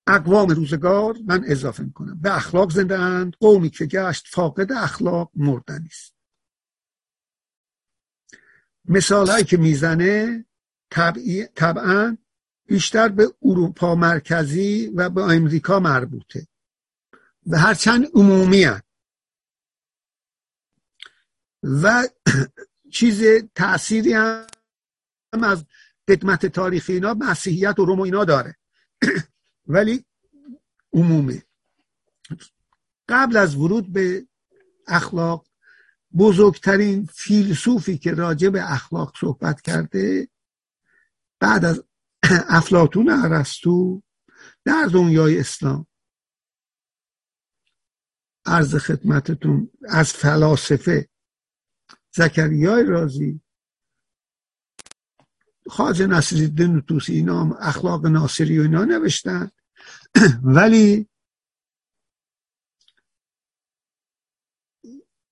اقوام روزگار. من اضافه میکنم به اخلاق زنده اند، قومی که گشت فاقد اخلاق مردنی است. مثالهایی که میزنه طبعا بیشتر به اروپا مرکزی و به آمریکا مربوطه و هرچند عمومی هست و چیز تأثیری هم از قدمت تاریخی اینا مسیحیت و روم و اینا داره ولی عمومی. قبل از ورود به اخلاق، بزرگترین فیلسوفی که راجع به اخلاق صحبت کرده بعد از افلاطون و ارسطو در دنیای اسلام، عرض خدمتتون از فلاسفه زکریای رازی، خواجه نصیرالدین طوسی، اینا هم اخلاق ناصری و اینا نوشتن ولی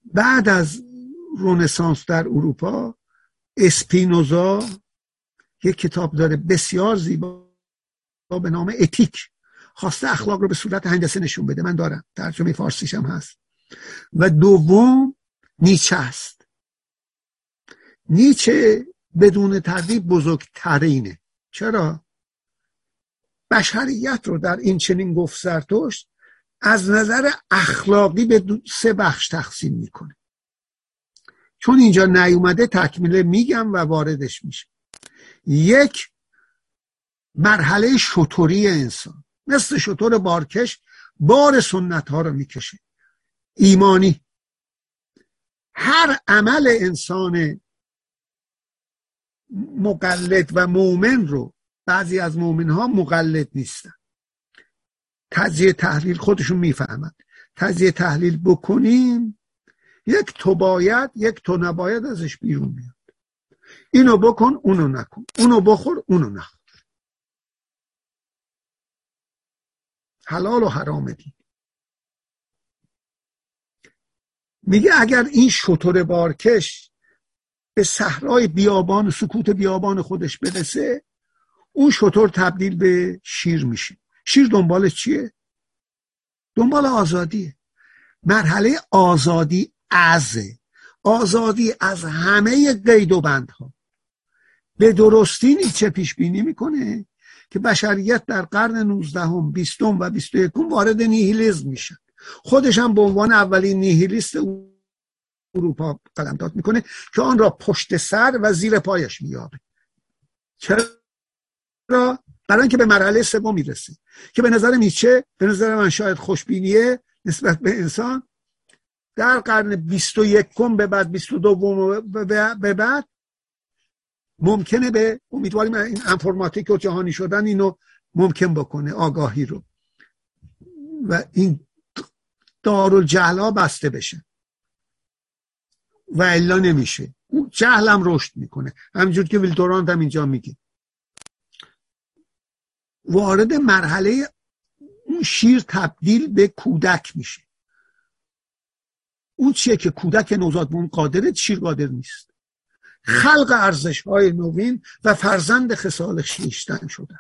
بعد از رنسانس در اروپا اسپینوزا یک کتاب داره بسیار زیبا به نام اتیک، خواسته اخلاق رو به صورت هندسه نشون بده. من دارم ترجمه فارسیش هم هست. و دوم نیچه است. نیچه بدون تردید بزرگترینه. چرا؟ بشریت رو در این چنین گفت زرتشت از نظر اخلاقی به سه بخش تقسیم میکنه. چون اینجا نیومده تکمیله میگم و واردش میشه. یک، مرحله شطوری انسان، مثل شطور بارکش بار سنت ها رو میکشه. ایمانی، هر عمل انسان مقلد و مومن رو، بعضی از مومن ها مقلد نیستن، تجزیه تحلیل خودشون میفهمند، تجزیه تحلیل بکنیم یک تو باید یک تو نباید ازش بیرون میاد، اینو بکن اونو نکن، اونو بخور اونو نخور، حلال و حرام دید. میگه اگر این شطور بارکش به صحرای بیابان، سکوت بیابان خودش برسه، اون شطور تبدیل به شیر میشه. شیر دنبال چیه؟ دنبال آزادیه. مرحله آزادی از آزادی از همه قید و بندها. به درستی نیچه پیش بینی میکنه که بشریت در قرن نوزدهم، بیستم و بیست و یکم وارد نیهیلیسم میشه. خودش هم به عنوان اولین نیهیلیست اروپا قلمداد میکنه که آن را پشت سر و زیر پایش میاره. چرا؟ برای اینکه به مرحله سوم میرسه که به نظر نیچه، به نظر من شاید خوشبینیه نسبت به انسان، در قرن بیست و یکم به بعد، بیست و دوم به بعد ممکنه، به امیدواریم این انفرماتیک و جهانی شدن اینو ممکن بکنه، آگاهی رو، و این دارالجهل‌ها بسته بشه و الا نمیشه، اون جهلم رشد میکنه. همینجور که ویل دورانت هم اینجا میگه وارد مرحله اون شیر تبدیل به کودک میشه. اون چیه که کودک نوزاد به اون قادره، شیر قادر نیست. خلق ارزش های نوین و فرزند خصال خیشتن شدن،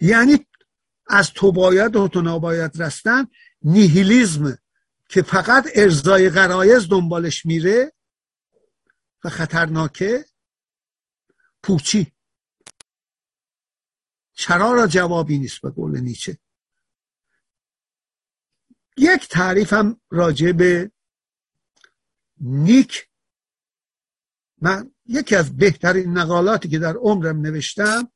یعنی از تو باید و تو ناباید رستن، نیهیلیزم که فقط ارضای غرایز دنبالش میره و خطرناکه، پوچی، چرا را جوابی نیست به قول نیچه. یک تعریف هم راجع به نیک، من یکی از بهترین نقالاتی که در عمرم نوشتم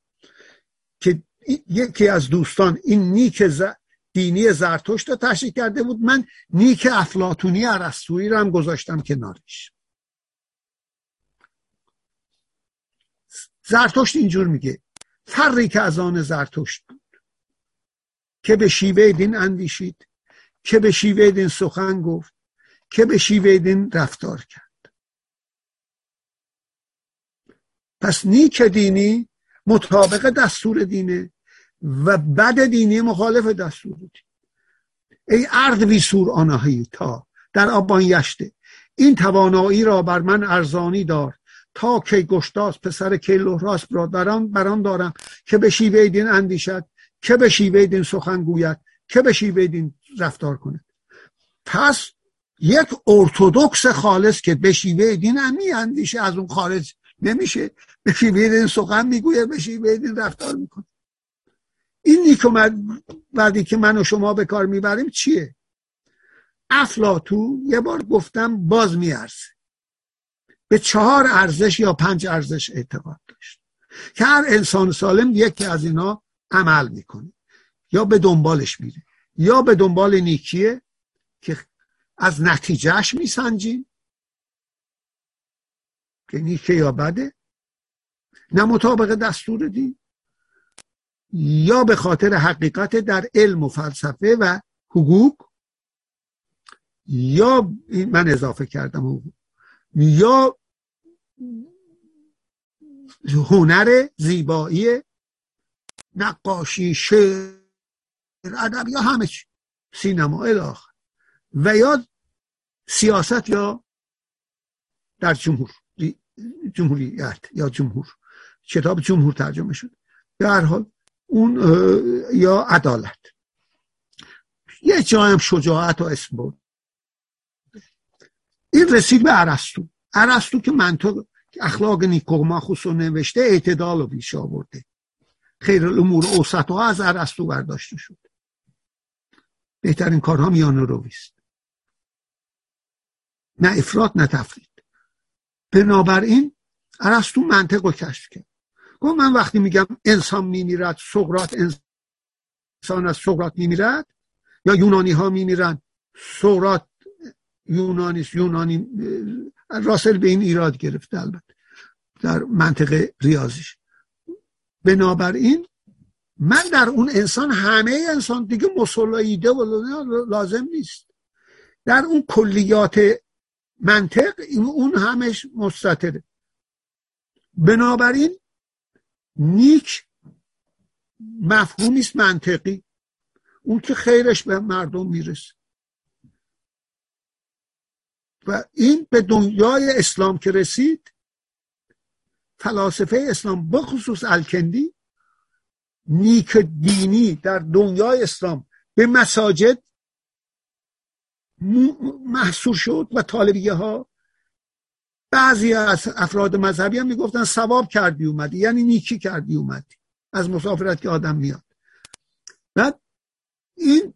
که یکی از دوستان این نیک دینی زرتشت رو تشریح کرده بود، من نیک افلاطونی ارسطویی رو هم گذاشتم کنارش. زرتشت اینجور میگه: فری که از آن زرتشت بود که به شیوه دین اندیشید، که به شیوه دین سخن گفت، که به شیوه دین رفتار کرد. پس نیک دینی مطابق دستور دینه و بد دینی مخالف دستور دین. ای ارد ویسور آناهی تا در آبان یشته، این توانایی را بر من ارزانی دار تا که گشتاس پسر کیلوهراس برادران بران دارم که به شیوه دین اندیشد، که به شیوه دین سخن گوید، که به شیوه دین رفتار کنه. پس یک ارتودکس خالص که به شیوه دین هم میاندیشه، از اون خارج نمیشه، به شیوه دین سخن میگوید، به شیوه دین رفتار میکنه. این نیکومدی که من و شما به کار میبریم چیه؟ افلاطون، یه بار گفتم باز میارزه، به چهار ارزش یا پنج ارزش اعتقاد داشت که هر انسان سالم یکی از اینا عمل میکنه، یا به دنبالش میره، یا به دنبال نیکیه که از نتیجهش میسنجیم که نیکه یا بده، نه مطابق دستور دین، یا به خاطر حقیقت در علم و فلسفه و حقوق، یا من اضافه کردم حقوق، یا هنر، زیبایی، نقاشی، شعر، ادب، یا همه چی، سینما الاخر، و یا سیاست، یا در جمهور جمهوریت یا جمهور، کتاب جمهور ترجمه شد، یا هر حال اون، یا عدالت. یه جایم شجاعت و اسم بود. این رسید به ارسطو. ارسطو که منطق اخلاق نیکوماخوس رو نوشته، اعتدال رو پیش آورده، خیر الامور اوسط ها از ارسطو برداشته شد، بهترین کارها میانه رویست، نه افراط نه تفرید. بنابراین ارسطو منطق رو کشف کرد. گفت من وقتی میگم انسان میمیرد، سقراط انسان از سقراط میمیرد، یا یونانی ها میمیرن، سقراط یونانیست، یونانی راسل به این ایراد گرفته البته در منطق ریاضیش. بنابراین من در اون انسان، همه انسان دیگه مسلایده و لازم نیست، در اون کلیات منطق اون همش مستتره. بنابراین نیک مفهومیست منطقی، اون که خیرش به مردم میرسه، و این به دنیای اسلام که رسید، فلاسفه اسلام بخصوص الکندی، نیک دینی در دنیای اسلام به مساجد محصور شد و طالبیه ها، بعضی از افراد مذهبی هم میگفتن ثواب کردی اومدی، یعنی نیکی کردی اومدی از مسافرت که آدم میاد. بعد این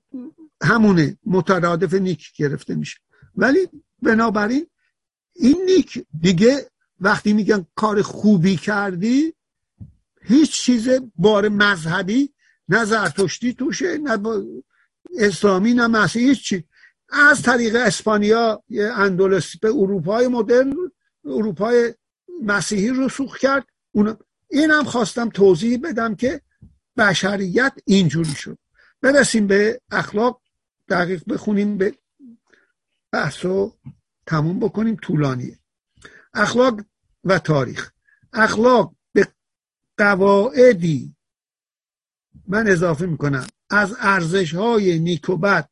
همونه مترادف نیکی گرفته میشه. ولی بنابراین این نیک دیگه وقتی میگن کار خوبی کردی، هیچ چیز بار مذهبی نه زرتشتی توشه، نه اسلامی، نه مسیحی، هیچ چی. از طریق اسپانیا اندلس به اروپای مدرن، اروپای مسیحی رسوخ کرد. اون اینم خواستم توضیح بدم که بشریت اینجوری شد. برسیم به اخلاق، دقیق بخونیم، به بحث رو تموم بکنیم، طولانیه. اخلاق و تاریخ. اخلاق به قواعدی، من اضافه میکنم، از ارزش‌های نیک و بد،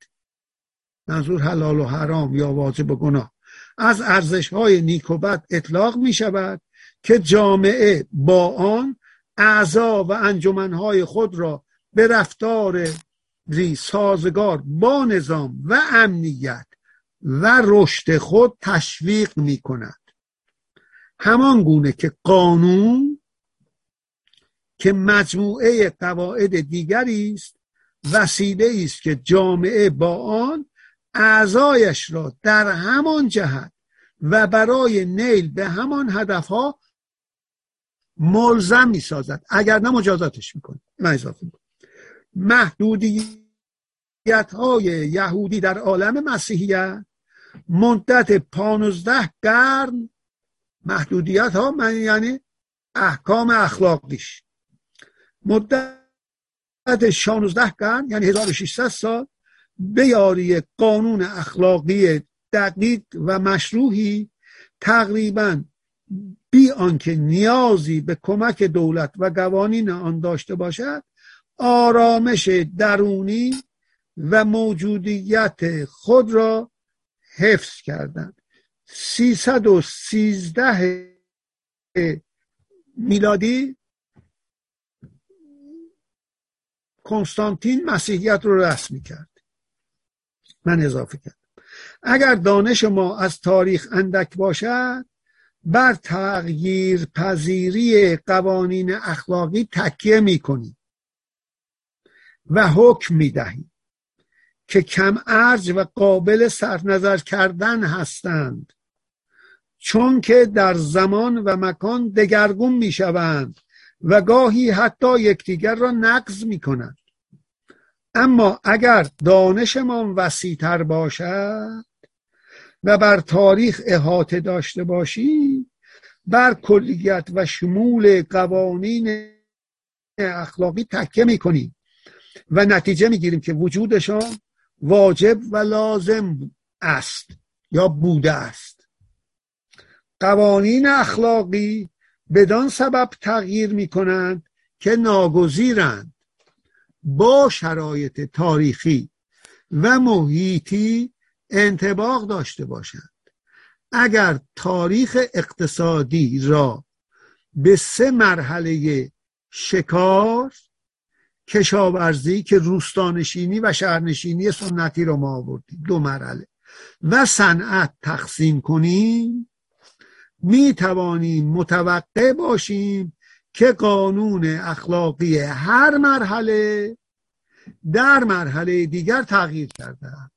منظور حلال و حرام یا واجب و گناه، از ارزش‌های نیک و بد اطلاق می‌شود که جامعه با آن اعضا و انجمن‌های خود را به رفتار ری سازگار با نظام و امنیت و رشد خود تشویق می‌کند، همان گونه که قانون که مجموعه قواعد دیگری است وسیله‌ای است که جامعه با آن اعضایش را در همان جهت و برای نیل به همان هدفها ملزم میسازد اگر نه مجازاتش میکنه. من اضافه میکنم محدودیت های یهودی در عالم مسیحیت مدت پانزده قرن، محدودیت ها من یعنی احکام اخلاقیش، مدت شانزده قرن یعنی هزار و ششصد سال به یاری قانون اخلاقی دقیق و مشروحی، تقریباً بی آنکه نیازی به کمک دولت و قوانین آن داشته باشد، آرامش درونی و موجودیت خود را حفظ کردند. سیصد و سیزده میلادی کنستانتین مسیحیت را رسمی کرد. من اضافه کردم اگر دانش ما از تاریخ اندک باشد، بر تغییر پذیری قوانین اخلاقی تکیه می کنیم و حکم می دهیم که کم ارزش و قابل صرف نظر کردن هستند، چون که در زمان و مکان دگرگون می شوند و گاهی حتی یکدیگر را نقض می کنند. اما اگر دانشمان وسیع‌تر باشد و بر تاریخ احاطه داشته باشیم، بر کلیت و شمول قوانین اخلاقی تکیه می‌کنیم و نتیجه می‌گیریم که وجودشان واجب و لازم است یا بوده است. قوانین اخلاقی بدان سبب تغییر می‌کنند که ناگزیرند با شرایط تاریخی و محیطی انطباق داشته باشند. اگر تاریخ اقتصادی را به سه مرحله شکار، کشاورزی که روستانشینی و شهرنشینی سنتی را ما آوردیم، دو مرحله، و صنعت تقسیم کنیم، می توانیم متوقع باشیم که قانون اخلاقی هر مرحله در مرحله دیگر تغییر کرده است.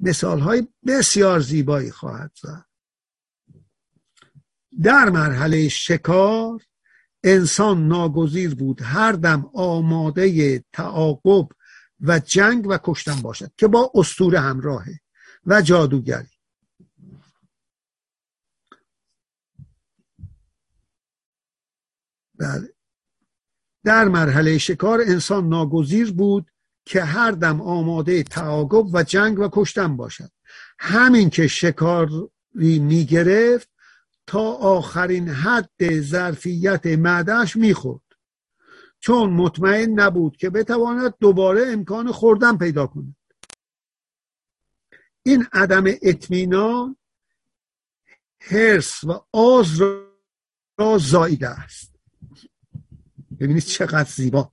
مثال‌های بسیار زیبایی خواهد زد. در مرحله شکار انسان ناگزیر بود هر دم آماده تعاقب و جنگ و کشتن باشد که با اسطوره همراهه و جادوگری. بله. در مرحله شکار انسان ناگزیر بود که هر دم آماده تعاقب و جنگ و کشتن باشد. همین که شکاری میگرفت تا آخرین حد ظرفیت معده‌اش میخورد، چون مطمئن نبود که بتواند دوباره امکان خوردن پیدا کند. این عدم اطمینان حرص و آز را زاییده است. ببینید چقدر زیبا.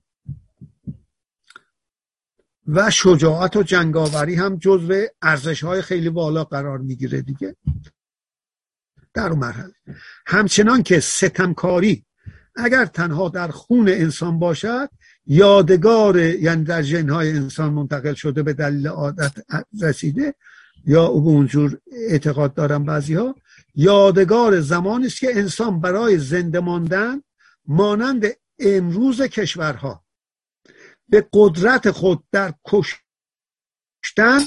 و شجاعت و جنگاوری هم جزو ارزش‌های خیلی بالا قرار میگیره دیگه در اون مرحله. همچنان که ستمکاری اگر تنها در خون انسان باشد، یادگار یعنی در ژن‌های انسان منتقل شده، به دلیل عادت رسیده یا اونجور اعتقاد دارن بعضی‌ها، یادگار زمانی است که انسان برای زنده ماندن مانند امروز کشورها به قدرت خود در کشتن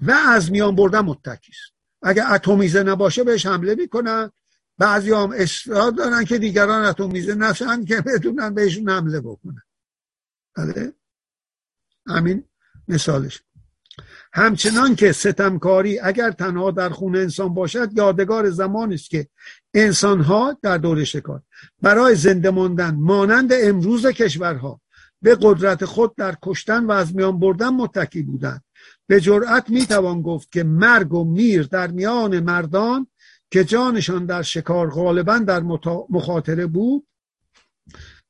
و از میان بردن متکی است. اگه اتمیزه نباشه بهش حمله میکنن، بعضی هم اصرار دارن که دیگران اتمیزه نشن که بدونن بهشون حمله بکنن. بله؟ همین مثالش. همچنان که ستمکاری اگر تنها در خون انسان باشد یادگار زمانی است که انسانها در دوره شکار برای زنده ماندن مانند امروز کشورها به قدرت خود در کشتن و از میان بردن متکی بودند. به جرأت میتوان گفت که مرگ و میر در میان مردان که جانشان در شکار غالبا در مخاطره بود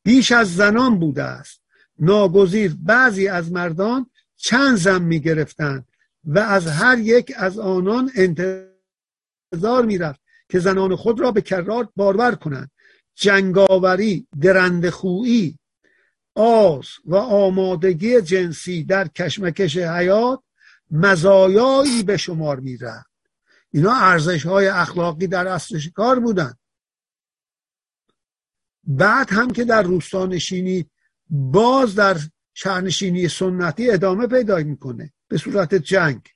بیش از زنان بوده است. ناگزیر بعضی از مردان چند زن می گرفتند و از هر یک از آنان انتظار می رفت که زنان خود را به کرات بارور کنند. جنگاوری، درندخویی، آز و آمادگی جنسی در کشمکش حیات مزایایی به شمار می رفت. اینا ارزش های اخلاقی در اصل شکار بودن. بعد هم که در روستانشینی باز در شهرنشینی سنتی ادامه پیدا میکنه به صورت جنگ.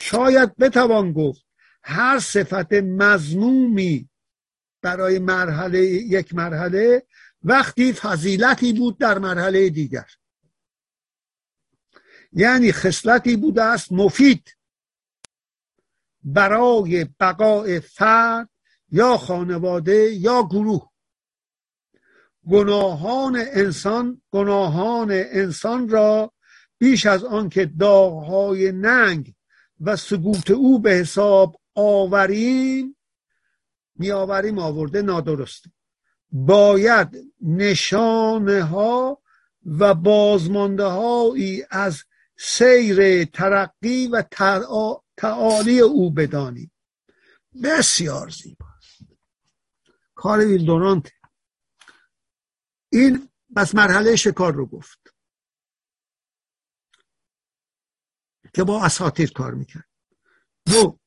شاید بتوان گفت هر صفت مذمومی برای مرحله یک مرحله وقتی فضیلتی بود در مرحله دیگر، یعنی خصلتی بوده است مفید برای بقای فرد یا خانواده یا گروه. گناهان انسان گناهان انسان را بیش از آن که داغهای ننگ و سقوط او به حساب آوریم می آوریم آورده نادرسته. باید نشانه ها و بازمانده هایی از سیر ترقی و تعالی او بدانیم. بسیار زیبا کار ویل دورانت. این بس مرحله شکار رو گفت که با اساطیر کار میکرد. دو،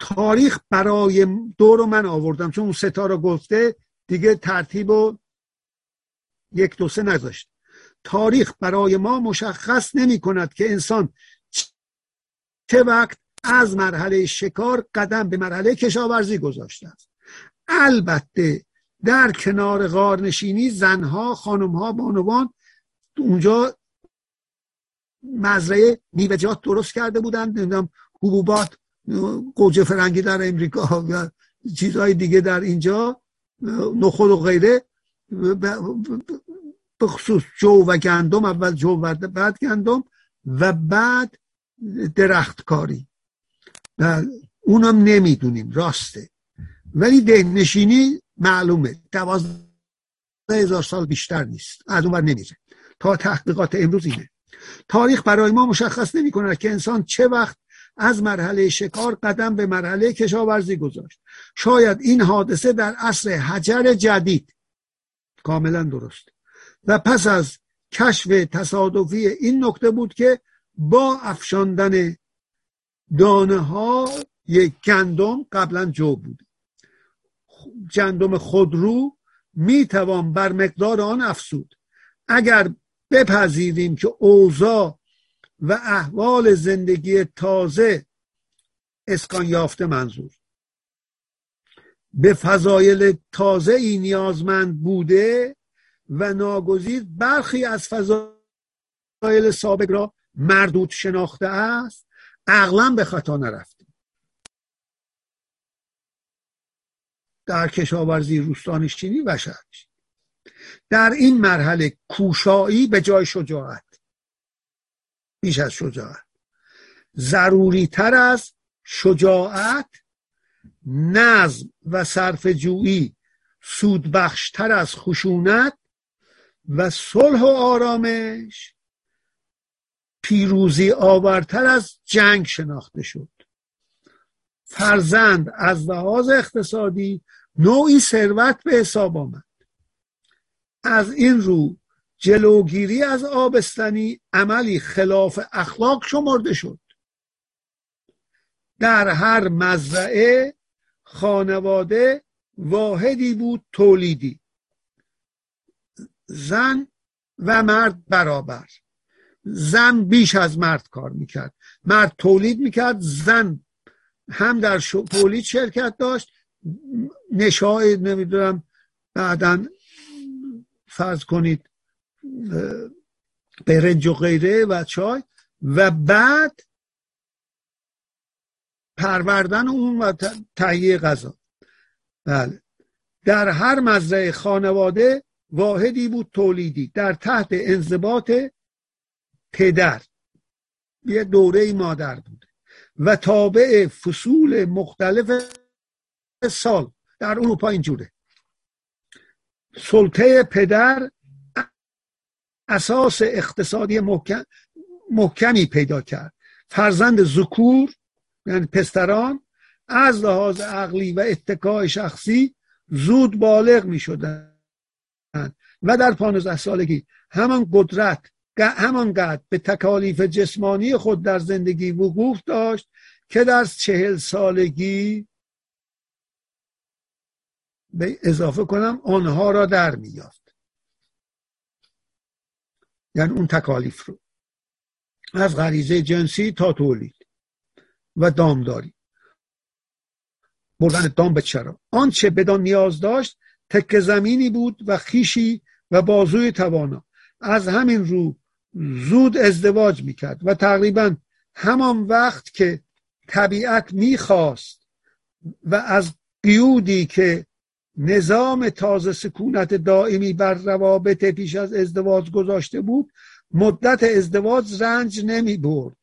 تاریخ برای دو رو من آوردم چون اون ستا رو گفته دیگه ترتیب و یک دو سه نذاشت. تاریخ برای ما مشخص نمی کند که انسان چه وقت از مرحله شکار قدم به مرحله کشاورزی گذاشته است. البته در کنار غارنشینی زنها، خانمها، بانوان اونجا مزرعه میوه‌جات درست کرده بودند، نمیدونم حبوبات، گوجه فرنگی در امریکا و چیزهای دیگه در اینجا، نخود و غیره، به خصوص جو و گندم، اول جو و بعد گندم و بعد درختکاری. اونم نمیدونیم راسته، ولی دهنشینی معلومه دوازده هزار سال بیشتر نیست، از اون بر نمیره. تا تحقیقات امروز اینه. تاریخ برای ما مشخص نمی کند که انسان چه وقت از مرحله شکار قدم به مرحله کشاورزی گذاشت. شاید این حادثه در عصر حجر جدید کاملا درست و پس از کشف تصادفی این نکته بود که با افشاندن دانه ها یک گندم قبلا جو بود، گندم خودرو میتوان بر مقدار آن افزود. اگر بپذیریم که اوضاع و احوال زندگی تازه اسکان یافته منظور به فضایل تازه ای نیازمند بوده و ناگزیر برخی از فضایل سابق را مردود شناخته است، عقلا به خطا نرفت. در کشاورزی، روستانشینی و شهرنشینی در این مرحله کوشایی به جای شجاعت، بیش از شجاعت، ضروری تر از شجاعت، نظم و صرفه‌جویی سودبخش تر از خشونت و صلح و آرامش پیروزی آورتر از جنگ شناخته شد. فرزند از لحاظ اقتصادی نوعی ثروت به حساب آمد. از این رو جلوگیری از آبستنی عملی خلاف اخلاق شمرده شد. در هر مزرعه خانواده واحدی بود تولیدی، زن و مرد برابر زن بیش از مرد کار میکرد، مرد تولید میکرد، زن هم در تولید شرکت داشت، نشای نمیدونم بعدن فرض کنید برنج و غیره و چای و بعد پروردن اون و تهیه غذا. بله، در هر مزرعه خانواده واحدی بود تولیدی در تحت انضباط پدر، یه دوره مادر بوده و تابع فصول مختلف سال. در اروپا اینجوره، سلطه پدر اساس اقتصادی محکم محکمی پیدا کرد. فرزند ذکور یعنی پسران از لحاظ عقلی و اتکای شخصی زود بالغ می شدند و در پانزده سالگی همان قدرت همانقدر به تکالیف جسمانی خود در زندگی وقوف داشت که در چهل سالگی به اضافه کنم آنها را در می یافت، یعنی اون تکالیف رو از غریزه جنسی تا تولید و دامداری، بردن دام به چرا. آن چه بدان نیاز داشت تک زمینی بود و خیشی و بازوی توانا. از همین رو زود ازدواج میکرد و تقریبا همان وقت که طبیعت میخواست و از قیودی که نظام تازه سکونت دائمی بر روابط پیش از ازدواج گذاشته بود مدت ازدواج رنج نمی برد.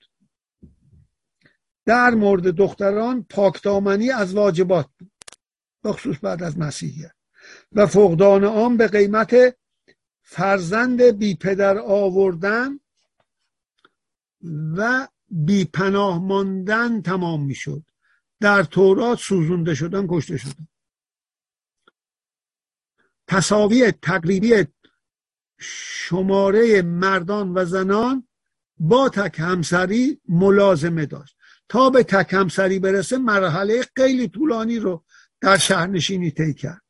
در مورد دختران پاکدامنی از واجبات بود، بخصوص بعد از مسیحیت، و فقدان آن به قیمت فرزند بی پدر آوردن و بی پناه ماندن تمام می شد. در تورات سوزونده شدن، کشته شدن. تساوی تقریبی شماره مردان و زنان با تک همسری ملازمه داشت. تا به تک همسری برسه مرحله خیلی طولانی رو در شهرنشینی طی کرد.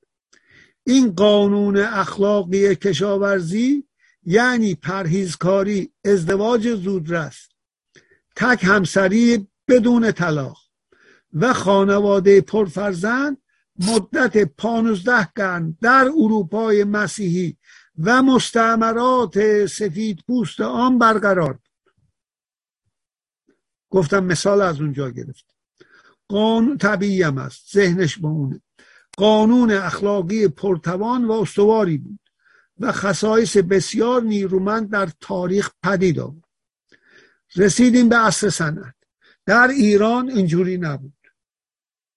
این قانون اخلاقی کشاورزی یعنی پرهیزکاری، ازدواج زودرس، تک همسری بدون طلاق و خانواده پرفرزند مدت پانزده قرن در اروپای مسیحی و مستعمرات سفید پوست آن برقرار بود. گفتم مثال از اونجا گرفت. قانون طبیعی هم است، ذهنش با اونه. قانون اخلاقی پرتوان و استواری بود و خصایص بسیار نیرومند در تاریخ پدید آمد. رسیدیم به عصر صنعت. در ایران اینجوری نبود.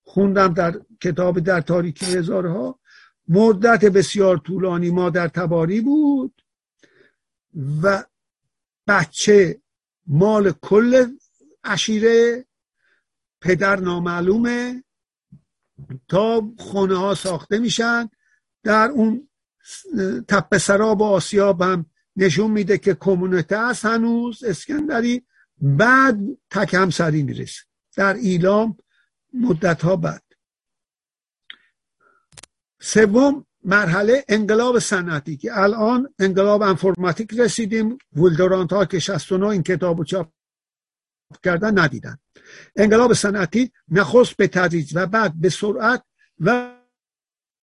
خوندم در کتاب در تاریخ هزارها، مدت بسیار طولانی مادر تباری بود و بچه مال کل عشیره، پدر نامعلومه، تا خونه ها ساخته میشن. در اون تپه سراب آسیاب هم نشون میده که کمونته است هنوز اسکندری. بعد تک همسری میرسه در ایلام مدت ها بعد. سوم مرحله انقلاب صنعتی که الان انقلاب انفرماتیک رسیدیم. ویل دورانت ها که شصت و نه این کتاب رو چاپ کردن ندیدن. انقلاب صنعتی نخست به تدریج و بعد به سرعت و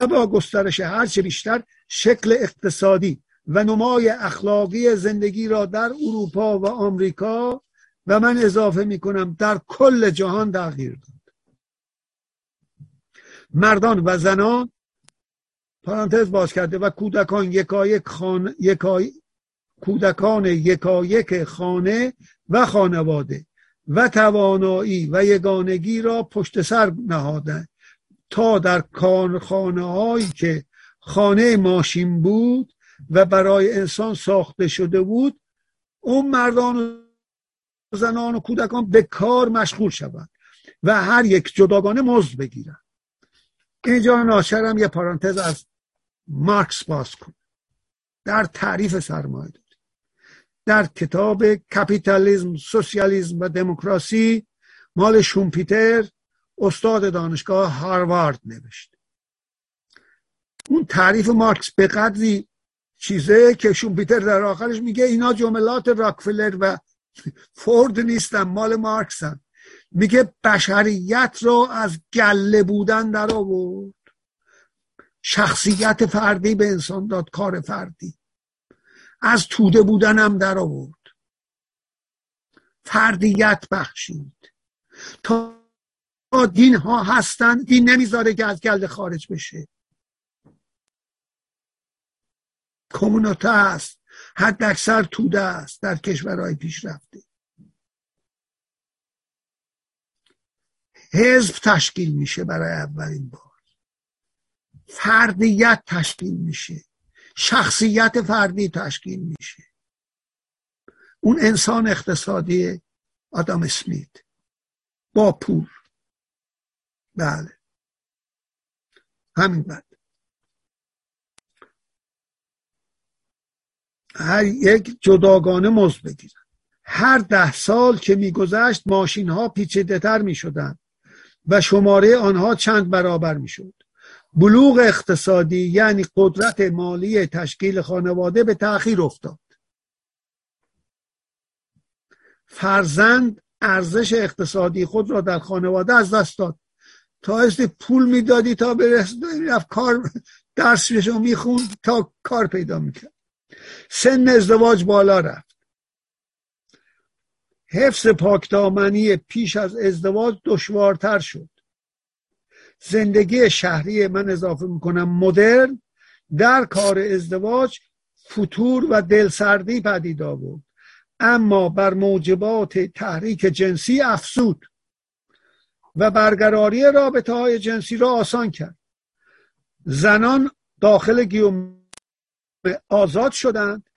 با گسترش هرچه بیشتر شکل اقتصادی و نمای اخلاقی زندگی را در اروپا و آمریکا و من اضافه می کنم در کل جهان تغییر داد. مردان و زنان پرانتز باز کرده و کودکان یکایک خانه یکای... کودکان یکایک خانه و خانواده و توانایی و یگانگی را پشت سر نهادند تا در کارخانه هایی که خانه ماشین بود و برای انسان ساخته شده بود اون مردان و زنان و کودکان به کار مشغول شوند و هر یک جداگانه مزد بگیرند. اینجا ناشرم یه پارانتز از مارکس باز کن در تعریف سرمایه داری. در کتاب کپیتالیسم، سوسیالیسم و دموکراسی مال شومپیتر، استاد دانشگاه هاروارد، نوشت. اون تعریف مارکس به قدری چیزه که شومپیتر در آخرش میگه اینا جملات راکفلر و فورد نیستن، مال مارکسن. میگه بشریت رو از گله بودن در آورد، شخصیت فردی به انسان داد، کار فردی، از توده بودن هم در آورد، فردیت بخشید. تا دین ها هستن، دین نمیذاره که از گله خارج بشه. کموناته است، حد اکثر توده است در کشورهای پیشرفته. حزب تشکیل میشه برای اولین بار، فردیت تشکیل میشه، شخصیت فردی تشکیل میشه. اون انسان اقتصادی آدم اسمیت با پول، بله همین. بعد هر یک جداگانه مزد بگیرن. هر ده سال که میگذشت ماشین ها پیچیده تر میشدند و شماره آنها چند برابر میشد. بلوغ اقتصادی یعنی قدرت مالی تشکیل خانواده به تأخیر افتاد. فرزند ارزش اقتصادی خود را در خانواده از دست داد. تا اصلی پول میدادی تا برس رفت کار، درسش رو میخوند تا کار پیدا میکرد. سن ازدواج بالا رفت. حفظ پاکدامنی پیش از ازدواج دشوارتر شد. زندگی شهری، من اضافه میکنم مدرن، در کار ازدواج فتور و دلسردی پدید آورد، اما بر موجبات تحریک جنسی افزود و برقراری رابطه های جنسی را آسان کرد. زنان داخل گیوم آزاد شدند،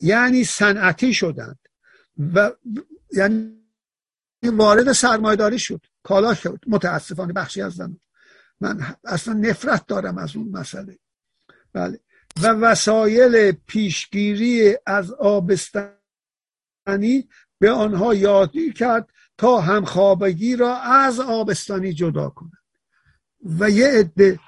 یعنی صنعتی شدند و یعنی وارد سرمایه‌داری شد، کالا شد. متاسفانه بخشی از زنان، من اصلا نفرت دارم از اون مسئله، بله. و وسایل پیشگیری از آبستنی به آنها یادی کرد تا همخوابگی را از آبستنی جدا کنند و یه عده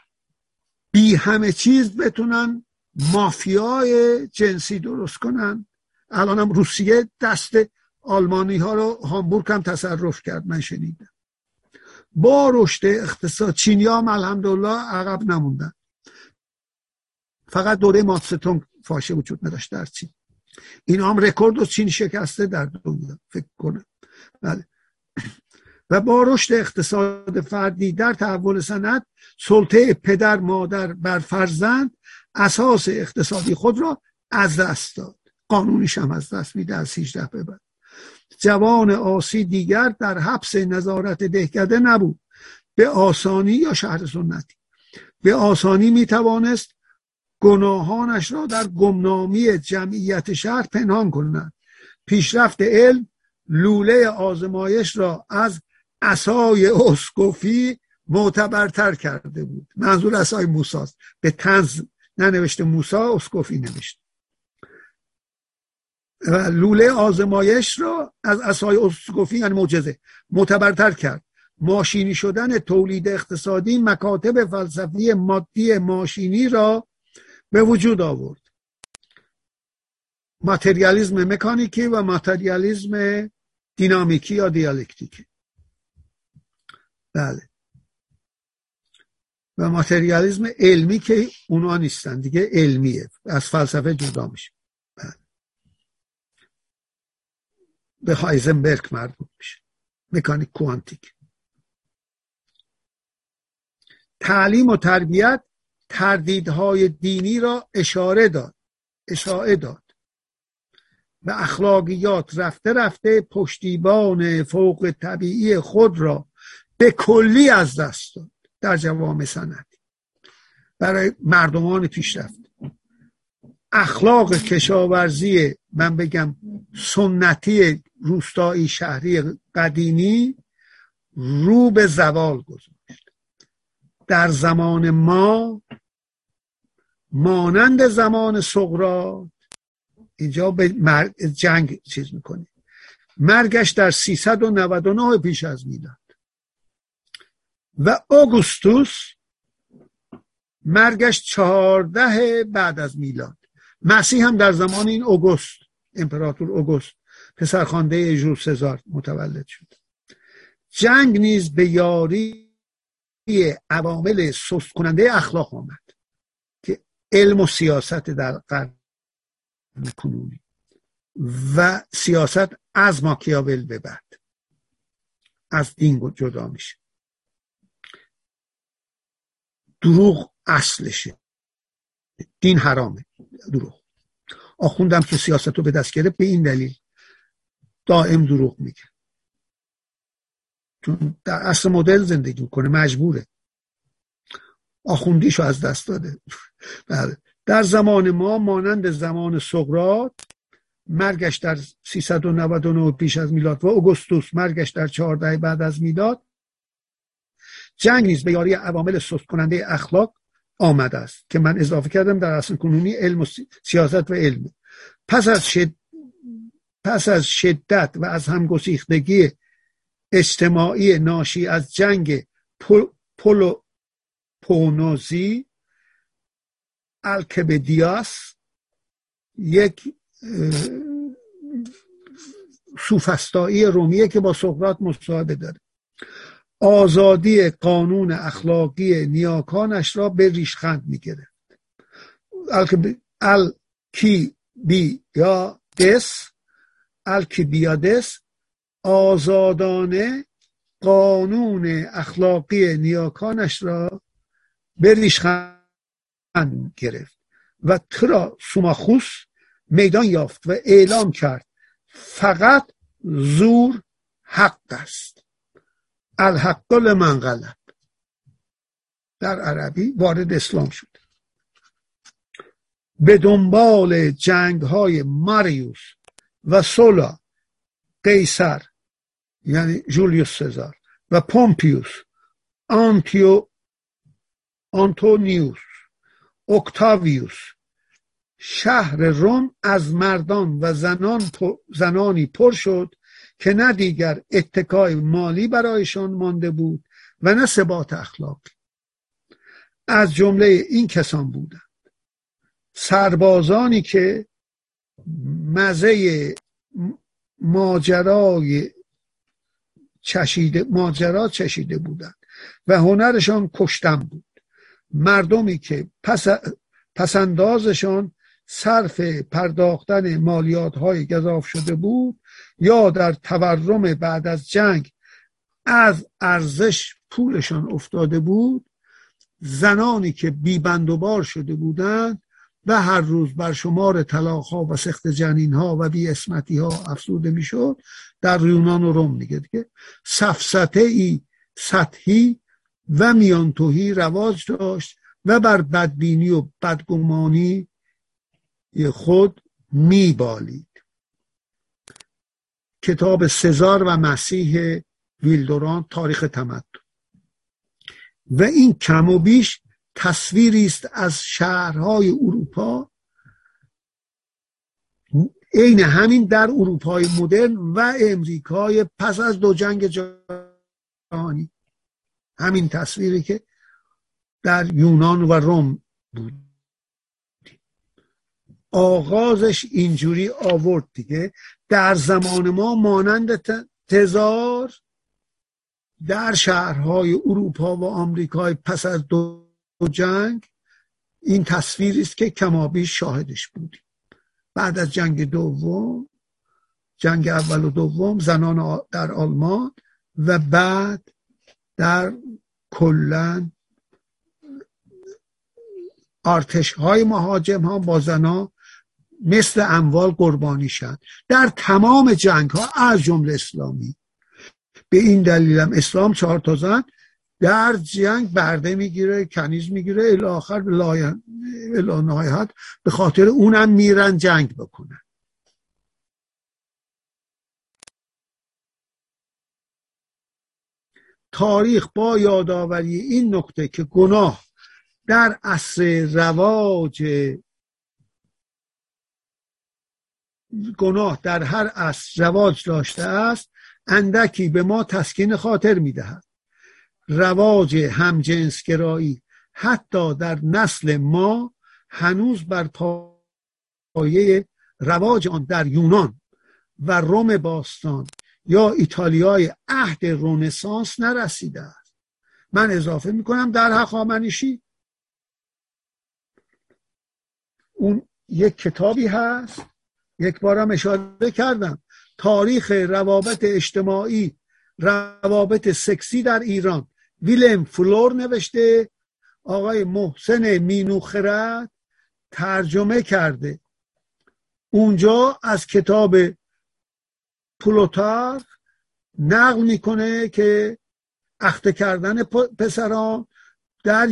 بی همه چیز بتونن مافیای جنسی درست کنن. الان هم روسیه دست آلمانی ها رو، هامبورگ هم تصرف کرد، من شنیدم. با رشد اقتصاد چینی ها الحمدلله عقب نموندن، فقط دوره ماستون فاشه وجود نداشت در چین. این هم رکورد و چین شکسته در دنیا فکر کنم، بله. و با رشد اقتصاد فردی در تحول سنت، سلطه پدر مادر بر فرزند اساس اقتصادی خود را از دست داد، قانونیش هم از دست میده از هجده به بعد. جوان آسی دیگر در حبس نظارت دهکده نبود به آسانی، یا شهر سنتی به آسانی میتوانست گناهانش را در گمنامی جمعیت شهر پنهان کند. پیشرفت علم لوله آزمایش را از عصای اسقفی معتبرتر کرده بود. منظور عصای موسی است، به طنز ننوشته موسی، اسقفی نوشته. و لوله آزمایش را از عصای اسقفی، یعنی معجزه، معتبرتر کرد. ماشینی شدن تولید اقتصادی مکاتب فلسفی مادی ماشینی را به وجود آورد. ماتریالیسم مکانیکی و ماتریالیسم دینامیکی یا دیالکتیکی، بله. و ماتریالیسم علمی که اونا نیستن دیگه، علمیه، از فلسفه جدا میشه، بله. به هایزنبرگ مربوط میشه، مکانیک کوانتیک. تعلیم و تربیت تردیدهای دینی را اشاره داد، اشاعه داد. و اخلاقیات رفته رفته پشتیبان فوق طبیعی خود را به کلی از دست داد در جوامع سنتی برای مردمان پیشرفته. اخلاق کشاورزی، من بگم سنتی، روستایی شهری قدیمی رو به زوال گذاشت. در زمان ما مانند زمان سقراط، اینجا به جنگ چیز میکنه، مرگش در سیصد و نود و نه پیش از میلاد و اوگوستوس مرگش چهارده بعد از میلاد. مسیح هم در زمان این اوگوست، امپراتور اوگوست، پسرخوانده ژولیوس سزار متولد شد. جنگ نیز به یاری عوامل سست کننده اخلاق آمد که علم و سیاست در قرن کنونی و سیاست از ماکیاول به بعد از دین جدا میشه. دروغ اصلشه، دین حرامه، دروغ. آخوندم که سیاست رو به دست گرفت به این دلیل دائم دروغ میگه، چون در اصل مدل زندگی میکنه، مجبوره، آخوندیشو از دست داده. بله. در زمان ما مانند زمان سقراط، مرگش در سیصد و نود و نه پیش از میلاد و اوگوستوس مرگش در چهارده بعد از میلاد، جنگ نیز به یاری عوامل سست کننده اخلاق آمده است که من اضافه کردم در اصل کنونی علم و سیاست و علم. پس از شد... پس از شدت و از همگسیختگی اجتماعی ناشی از جنگ پل... پولو... پونوزی الکیبیدیاس، یک سوفسطائی رومیه که با سقراط مصاحبه داره، آزادی قانون اخلاقی نیاکانش را به ریشخند می‌گیرد. الکیبیادس الکیبیادس آزادانه قانون اخلاقی نیاکانش را به ریشخند گرفت و ترا سوماخوس میدان یافت و اعلام کرد فقط زور حق است، الحق لمن غلب. در عربی وارد اسلام شد. به دنبال جنگ های ماریوس و سولا قیصر یعنی جولیوس سزار و پومپیوس آنتیو آنتونیوس اکتاویوس، شهر روم از مردان و زنان پر زنانی پر شد که نه دیگر اتکای مالی برایشان مانده بود و نه ثبات اخلاقی. از جمله این کسان بودند سربازانی که مزه ماجرای چشیده ماجرا چشیده بودند و هنرشان کشتن بود، مردمی که پس پسندازشان صرف پرداختن مالیات‌های گزاف شده بود یا در تورم بعد از جنگ از ارزش پولشان افتاده بود، زنانی که بی بند و بار شده بودند و هر روز بر شمار طلاق‌ها و سخت جنین‌ها و بی اسمتی‌ها افزوده می‌شد. در یونان و روم دیگه دیگه سفسطه‌ای سطحی و میانتوهی رواج داشت و بر بدبینی و بدگمانی خود میبالید. کتاب سزار و مسیح ویل دورانت، تاریخ تمدن. و این کم و بیش تصویری است از شهرهای اروپا، عین همین در اروپای مدرن و امریکای پس از دو جنگ جهانی، همین تصویری که در یونان و روم بود. آغازش اینجوری آورد دیگه. در زمان ما مانند تزار در شهرهای اروپا و آمریکای پس از دو جنگ این تصویری است که کمابیش شاهدش بودیم. بعد از جنگ دوم، جنگ اول و دوم، زنان در آلمان و بعد در کلن ارتش های مهاجم ها با زنا مثل اموال قربانی شد در تمام جنگ ها از جمله اسلامی. به این دلیل هم اسلام چهار تا زن در جنگ برده میگیره، کنیز میگیره، الی آخر الی نهایت، به خاطر اونم میرن جنگ بکنن. تاریخ با یادآوری این نکته که گناه در عصر رواج گناه در هر عصر رواج داشته است، اندکی به ما تسکین خاطر می‌دهد. رواج همجنسگرایی حتی در نسل ما هنوز بر پایه رواج آن در یونان و روم باستان یا ایتالیای عهد رنسانس نرسیده است. من اضافه میکنم در هخامنشی. اون یک کتابی هست، یک بارم اشاره کردم، تاریخ روابط اجتماعی، روابط سکسی در ایران، ویلیم فلور نوشته، آقای محسن مینوخرد ترجمه کرده. اونجا از کتاب پلوتارخ نقل میکنه که اخته کردن پسران در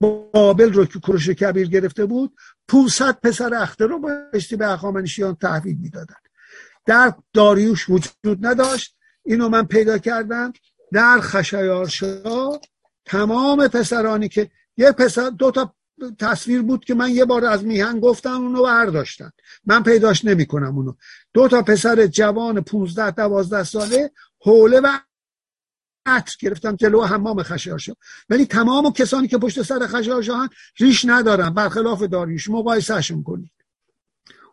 بابل رو که کوروش کبیر گرفته بود، پانصد پسر اخته رو بایستی به هخامنشیان تحویل میدادن. در داریوش وجود نداشت، اینو من پیدا کردم. در خشایارشا تمام پسرانی که یه پسر دو تا تصویر بود که من یه بار از میهن گفتم، اونو برداشتن، من پیداش نمی کنم. اونو دو تا پسر جوان پونزده دوازده ساله حوله و عطر گرفتم جلو حمام خشایارشا، ولی تمام کسانی که پشت سر خشایارشا هن ریش ندارن، برخلاف داریوش. مقایسهشون کنید.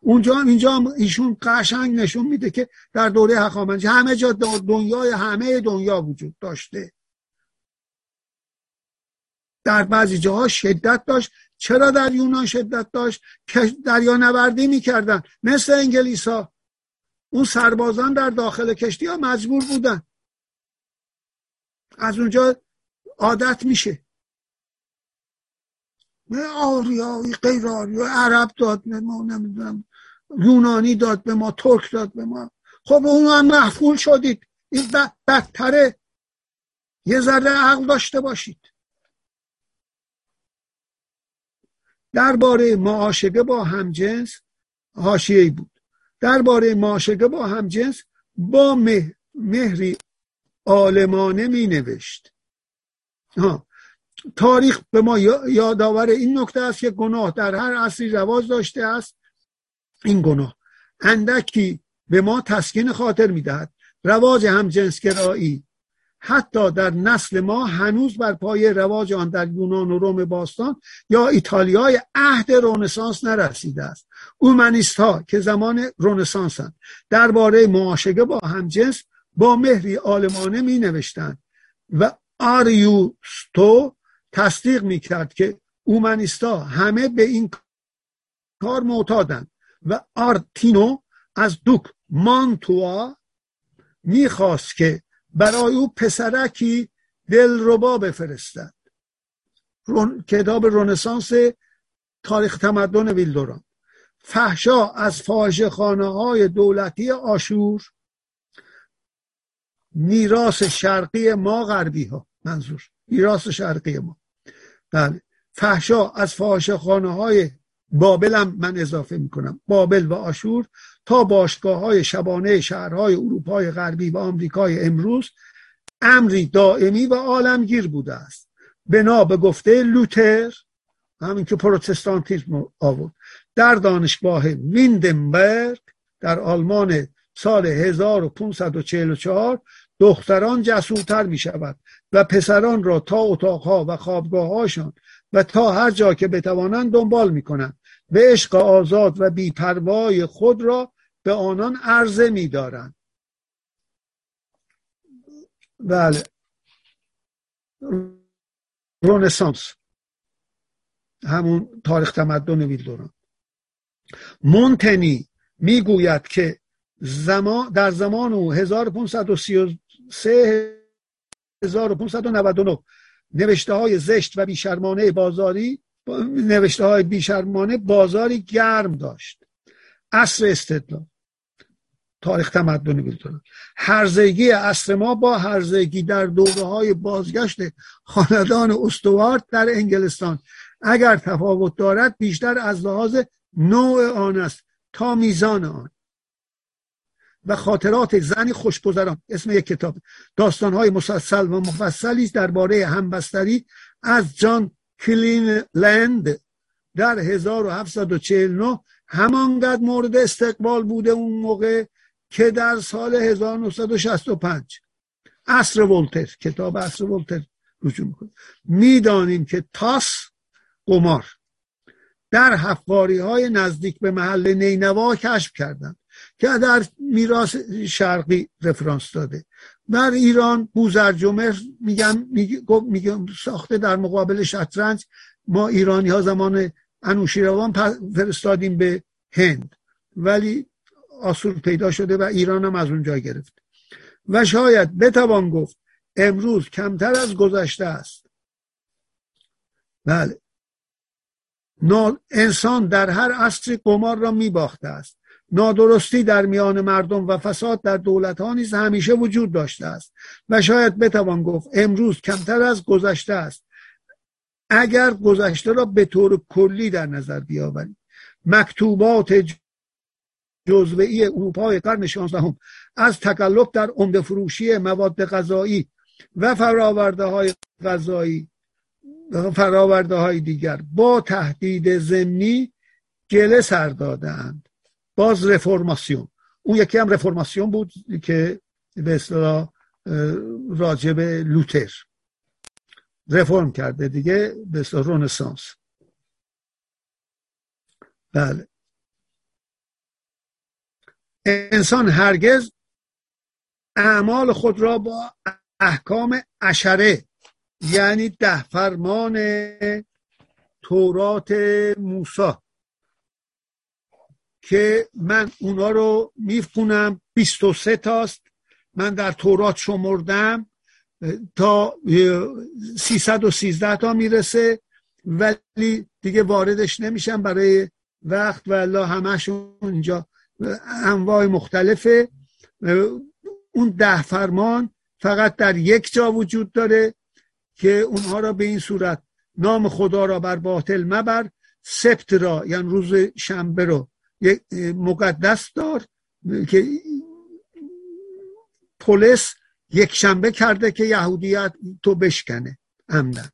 اونجا اینجا ایشون قشنگ نشون میده که در دوره هخامنشی همه جا دنیای همه دنیا وجود داشته، در بعضی جاها شدت داشت. چرا در یونان شدت داشت؟ دریانوردی میکردن مثل انگلیسا. اون سربازان در داخل کشتی ها مجبور بودن، از اونجا عادت میشه. آریایی غیر آریایی عرب داد به ما، نمیدونم یونانی داد به ما، ترک داد به ما. خب اون هم محفول شدید. این بدتره. یه ذره عقل داشته باشید. درباره معاشقه با همجنس حاشیه‌ای بود. درباره معاشقه با همجنس با مه، مهری عالمانه می نوشت. ها، تاریخ به ما یادآور این نکته است که گناه در هر عصری رواج داشته است. این گناه اندکی به ما تسکین خاطر میدهد. رواج همجنسگرایی حتی در نسل ما هنوز بر پایه رواج آن در یونان و روم باستان یا ایتالیای عهد رنسانس نرسیده است. اومانیست ها که زمان رنسانس هستند درباره معاشقه با همجنس با مهری عالمانه می نوشتند و آریوستو تصدیق میکرد که اومانیستا همه به این کار معتادن و آرتینو از دوک مانتوا میخواست که برای او پسرکی دلربا بفرستد. رون... کتاب رنسانس تاریخ تمدن ویل دوران. فحشا از فاحشه‌خانه های دولتی آشور، میراث شرقی ما غربی ها، منظور میراث شرقی ما. بله، فحشا از فاحشه‌خانه های بابل هم من اضافه میکنم، بابل و آشور تا باشگاه های شبانه شهرهای اروپای غربی و آمریکای امروز امری دائمی و عالمگیر بوده است. بنا به گفته لوتر، همین که پروتستانتیسم آورد، در دانشگاه ویندنبرگ در آلمان سال هزار و پانصد و چهل و چهار دختران جسورتر می شود و پسران را تا اتاقها و خوابگاه‌هاشان و تا هر جا که بتوانند دنبال می کنند. به عشق آزاد و بی‌پروای خود را به آنان عرضه می دارند. بله، رنسانس همون تاریخ تمدن ویل دوران. مونتنی می گوید که زمان در زمان او هزار و پانصد و سی و سه هزار و پانصد و نود و نه نوشته های زشت و بیشرمانه بازاری نوشته های بیشرمانه بازاری گرم داشت. عصر استدلال، تاریخ تمدن ویل دوران. هرزگی عصر ما با هرزگی در دوره های بازگشت خاندان استوارت در انگلستان اگر تفاوت دارد بیشتر از لحاظ نوع آن است تا میزان آن و خاطرات زنی خوشگذران. اسم یک کتاب. داستان‌های مسلسل و مفصلی درباره همبستری از جان کلینلند در هزار و هفتصد و چهل و نه همانقدر مورد استقبال بوده اون موقع که در سال هزار و نهصد و شصت و پنج عصر ولتر، کتاب عصر ولتر رجوع می‌کنه. می‌دانیم که تاس قمار در حفاری‌های نزدیک به محل نینوا کشف کردند که در میراث شرقی رفرانس داده. در ایران بوزرجمهر میگن میگم ساخته در مقابل شطرنج ما ایرانی‌ها زمان انوشیروان فرستادیم به هند، ولی آسور پیدا شده و ایران هم از اونجا گرفت. و شاید بتوان گفت امروز کمتر از گذشته است. بله، انسان در هر عصر قمار را میباخته است. نادرستی در میان مردم و فساد در دولت‌ها نیز همیشه وجود داشته است و شاید بتوان گفت امروز کمتر از گذشته است اگر گذشته را به طور کلی در نظر بیاوریم. مکتوبات جزوه‌ای اروپای قرن شانزدهم از تکلف در عمده فروشی مواد غذایی و فرآورده‌های غذایی و فرآورده‌های دیگر با تهدید ضمنی گله سر دادند. باز رفرماسیون، اون یکی هم رفرماسیون بود که به اصطلاح راجب لوتر رفرم کرده دیگه، به اصطلاح رنسانس. بله، انسان هرگز اعمال خود را با احکام عشره یعنی ده فرمان تورات موسی که من اونا رو میخونم، بیست و سه تاست، من در تورات شمردم تا سیصد و سیزده تا میرسه ولی دیگه واردش نمیشم برای وقت و الله، همش اونجا انواع مختلفه. اون ده فرمان فقط در یک جا وجود داره که اونها را به این صورت: نام خدا را بر باطل مبر، سبت را یعنی روز شنبه رو یک مقدس دار که پولس یک شنبه کرده که یهودیت تو بشکنه عمدن،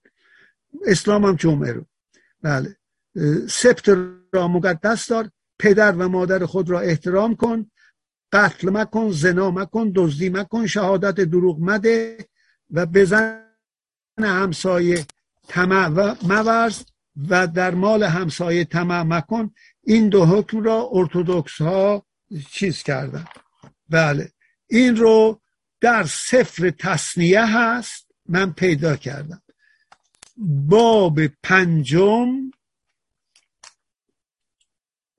اسلام هم جمعه رو. بله، سبت را مقدس دار، پدر و مادر خود را احترام کن، قتل مکن، زنا مکن، دزدی مکن، شهادت دروغ مده و بزن همسایه طمع مورز و در مال همسایه طمع مکن. این دو حکم را ارتدوکس ها چیز کردن. بله، این رو در سفر تثنیه هست، من پیدا کردم، باب پنجم،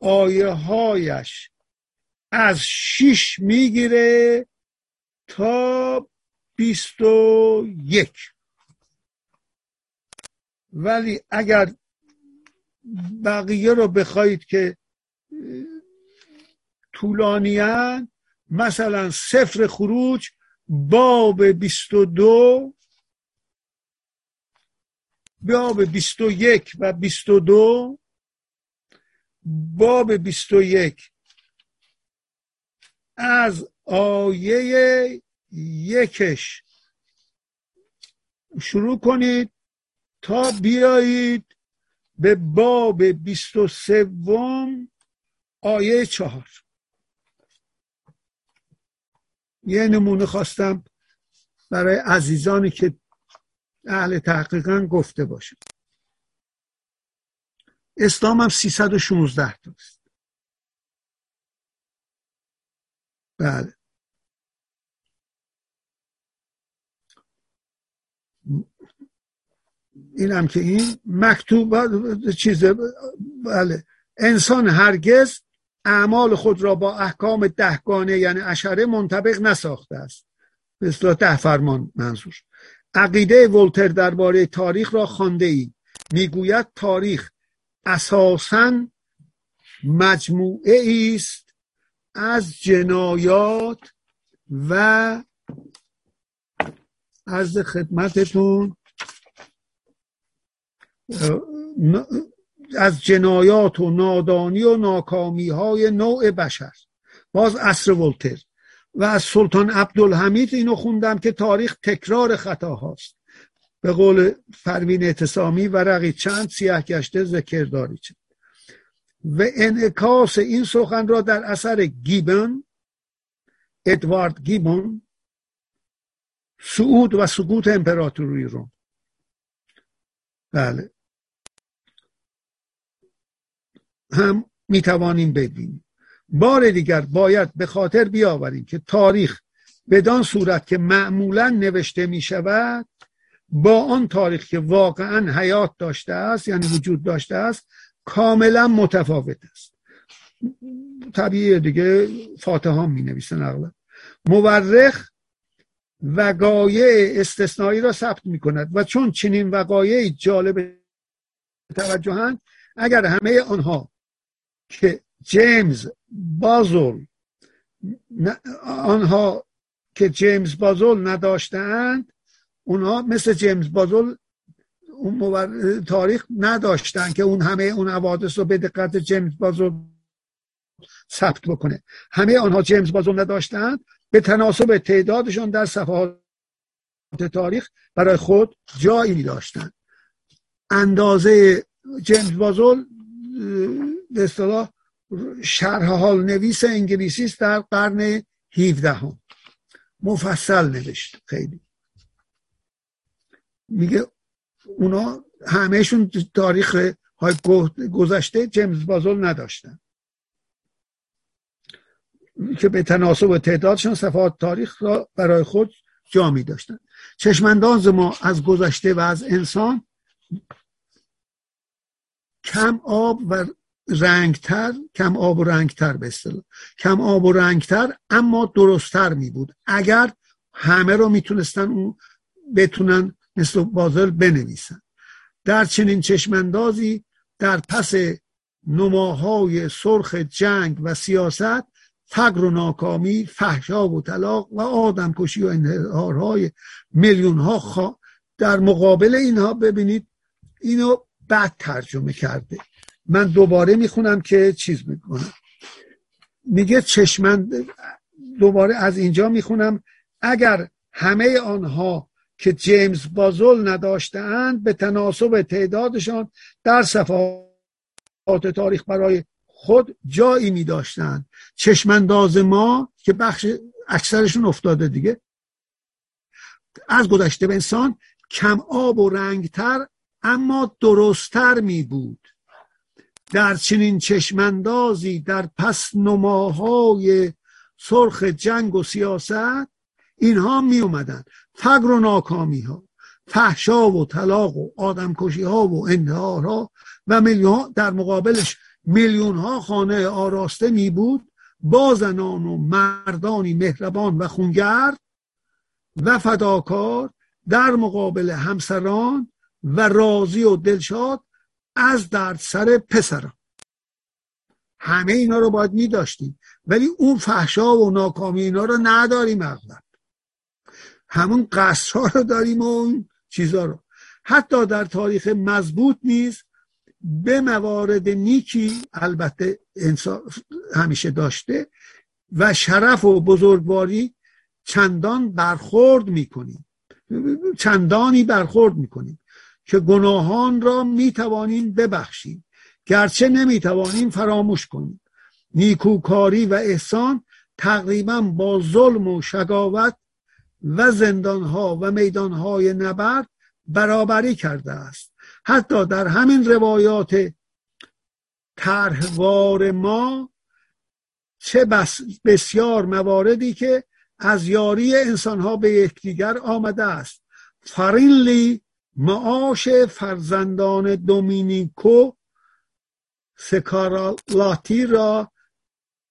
آیه هایش از شیش میگیره تا بیست و یک، ولی اگر بقیه رو بخواید که طولانیان، مثلا سفر خروج باب بیست و دو، باب بیست و یک و بیست و دو، باب بیست و یک از آیه یکش شروع کنید تا بیایید به باب بیست و سوم آیه چهار. یه نمونه خواستم برای عزیزانی که اهل تحقیقاً گفته باشه. اسلام هم سیصد و شانزده تاست. بله، این هم که این مکتوب چیزه. بله، انسان هرگز اعمال خود را با احکام دهگانه یعنی عشره منطبق نساخته است، مثلا ده فرمان منظور. عقیده ولتر درباره تاریخ را خوانده ای؟ میگوید تاریخ اساساً مجموعه ای است از جنایات و عرض خدمتتون از جنایات و نادانی و ناکامی های نوع بشر. باز عصر ولتر و از سلطان عبدالحمید اینو خوندم که تاریخ تکرار خطا هاست، به قول پروین اعتصامی ورقی چند سیاه گشته ذکرداری چند. و انعکاس این سخن را در اثر گیبن، ادوارد گیبن، صعود و سقوط امپراتوری روم. بله، هم میتوانیم ببینیم. بار دیگر باید به خاطر بیاوریم که تاریخ بدان صورت که معمولا نوشته می شود با آن تاریخ که واقعا حیات داشته است، یعنی وجود داشته است، کاملا متفاوت است. طبیعیه دیگه، فاتحه می نویسن اغلب. مورخ وقایع استثنایی را ثبت می کند و چون چنین وقایعی جالب توجهند، اگر همه آنها که جیمز بازول آنها که جیمز بازول نداشتند، اونها مثل جیمز بازول اون تاریخ نداشتند که اون همه اون حوادث رو به دقت جیمز بازول ثبت بکنه. همه آنها جیمز بازول نداشتند، به تناسب تعدادشون در صفحات تاریخ برای خود جایی می داشتند. اندازه جیمز بازول به اصطلاح شرح حال نویس انگلیسی است، در قرن هفدهم مفصل نوشت خیلی. میگه اونا همهشون تاریخ های گذشته جیمز بازول نداشتن که به تناسب تعدادشون صفحات تاریخ را برای خود جا می داشتن. چشمانداز ما از گذشته و از انسان کم آب و رنگتر کم آب و رنگتر به اصطلاح کم آب و رنگتر اما درستتر می بود اگر همه رو می تونستن اون بتونن مثل بازل بنویسن. در چنین چشمندازی در پس نماهای سرخ جنگ و سیاست، فقر و ناکامی، فحشا و طلاق و آدم کشی و انحرارهای میلیون ها خوا... در مقابل اینها ببینید اینو بعد ترجمه کرده. من دوباره میخونم که چیز میکنم. میگه چشمند، دوباره از اینجا میخونم، اگر همه آنها که جیمز بازول نداشتند به تناسب تعدادشان در صفحات تاریخ برای خود جایی میداشتند. چشمانداز ما که بخش اکثرشون افتاده دیگه از گذشته به انسان کم آب و رنگتر اما درستتر می بود. در چنین چشمندازی در پس نماهای سرخ جنگ و سیاست اینها می اومدن، فقر و ناکامی ها، فحشا و طلاق و آدم کشی ها و انتحار ها و میلیون ها، در مقابلش میلیون ها خانه آراسته می بود با زنان و مردانی مهربان و خونگرد و فداکار در مقابل همسران و راضی و دلشاد از دردسر پسران. همه اینا رو باید می داشتیم ولی اون فحشا و ناکامی اینا رو نداریم. اغلب همون قصرها رو داریم و اون چیزها رو. حتی در تاریخ مضبوط نیز به موارد نیکی البته انسان همیشه داشته و شرف و بزرگواری چندان برخورد می کنیم چندانی برخورد می کنیم که گناهان را میتوانیم ببخشیم گرچه نمیتوانیم فراموش کنیم. نیکوکاری و احسان تقریبا با ظلم و شقاوت و زندانها و میدانهای نبرد برابری کرده است. حتی در همین روایات طرحوار ما چه بس بسیار مواردی که از یاری انسانها به یکدیگر آمده است. فرینلی معاش فرزندان دومینیکو سکارالاتی را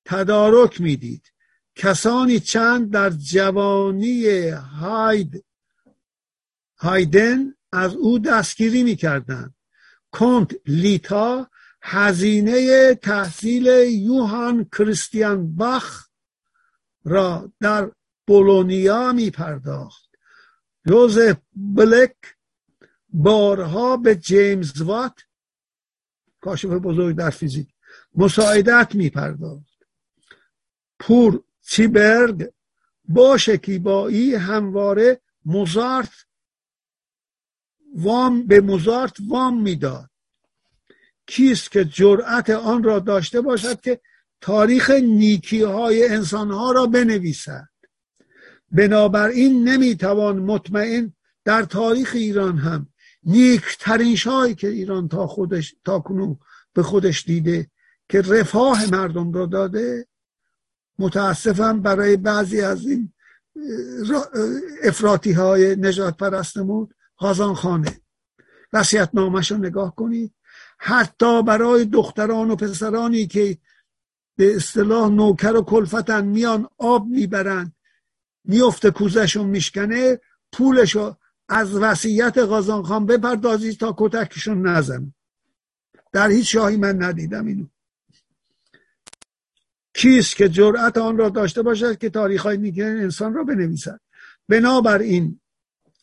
تدارک میدید. کسانی چند در جوانی هاید هایدن از او دستگیری میکردند. کنت لیتا هزینه تحصیل یوهان کریستیان باخ را در بولونیا میپرداخت. یوزف بلک بارها به جیمز وات، کاشف بزرگ در فیزیک، مساعدت می پرداخت. پور چیبرگ با شکیبایی همواره موزارت وام به موزارت وام می داد. کیست که جرأت آن را داشته باشد که تاریخ نیکی های انسان ها را بنویسد؟ بنابراین نمی توان مطمئن در تاریخ ایران هم نیکترین شاهی که ایران تا خودش تا کنون به خودش دیده که رفاه مردم را داده، متاسفم برای بعضی از این افراطی های نجات پرستمون خازان خانه. وصیت‌نامه‌اش رو نگاه کنید، حتی برای دختران و پسرانی که به اصطلاح نوکر و کلفتن، میان آب میبرن، میفته کوزشون میشکنه، پولشو از وصیت قازان خان بپردازی تا کتکشون نزن. در هیچ شاهی من ندیدم اینو. کیست که جرأت آن را داشته باشد که تاریخ‌های نیک انسان را بنویسد؟ بنابراین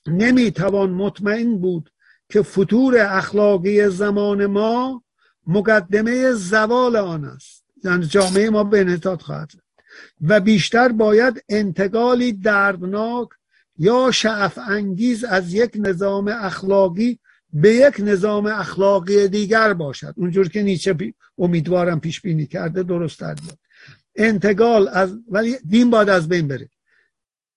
نمیتوان مطمئن بود که فتور اخلاقی زمان ما مقدمه زوال آن است، یعنی جامعه ما به انحطاط خواهد و بیشتر باید انتقالی دردناک یا شعف انگیز از یک نظام اخلاقی به یک نظام اخلاقی دیگر باشد. اونجور که نیچه پی... امیدوارم پیش بینی کرده درست بود. انتقال از ولی دین باید از بین بره.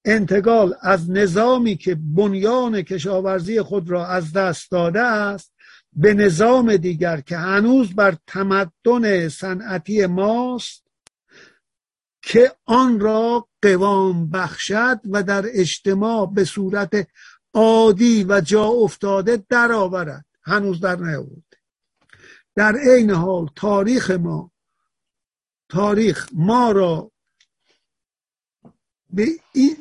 انتقال از نظامی که بنیان کشاورزی خود را از دست داده است به نظام دیگر که هنوز بر تمدن صنعتی ماست که آن را قوام بخشد و در اجتماع به صورت عادی و جا افتاده در آورد. هنوز در نیاورد. در عین حال تاریخ ما تاریخ ما را به این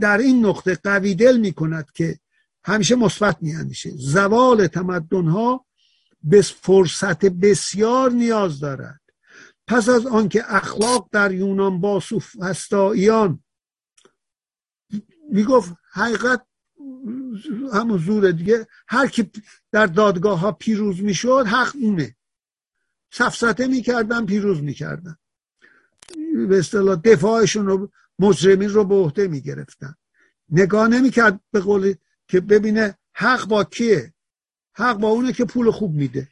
در این نقطه قوی دل می کند که همیشه مثبت می اندیشه. زوال تمدن ها به فرصت بسیار نیاز دارد. پس از آنکه اخلاق در یونان با سوفسطائیان می گفت حقیقت همون زوره دیگه، هر کی در دادگاه ها پیروز می شد حق اونه، سفسطه می کردن پیروز می کردن، به اصطلاح دفاعشون رو مجرمین رو به عهده می گرفتن، نگاه نمی کرد به قول که ببینه حق با کیه. حق با اونه که پول خوب میده.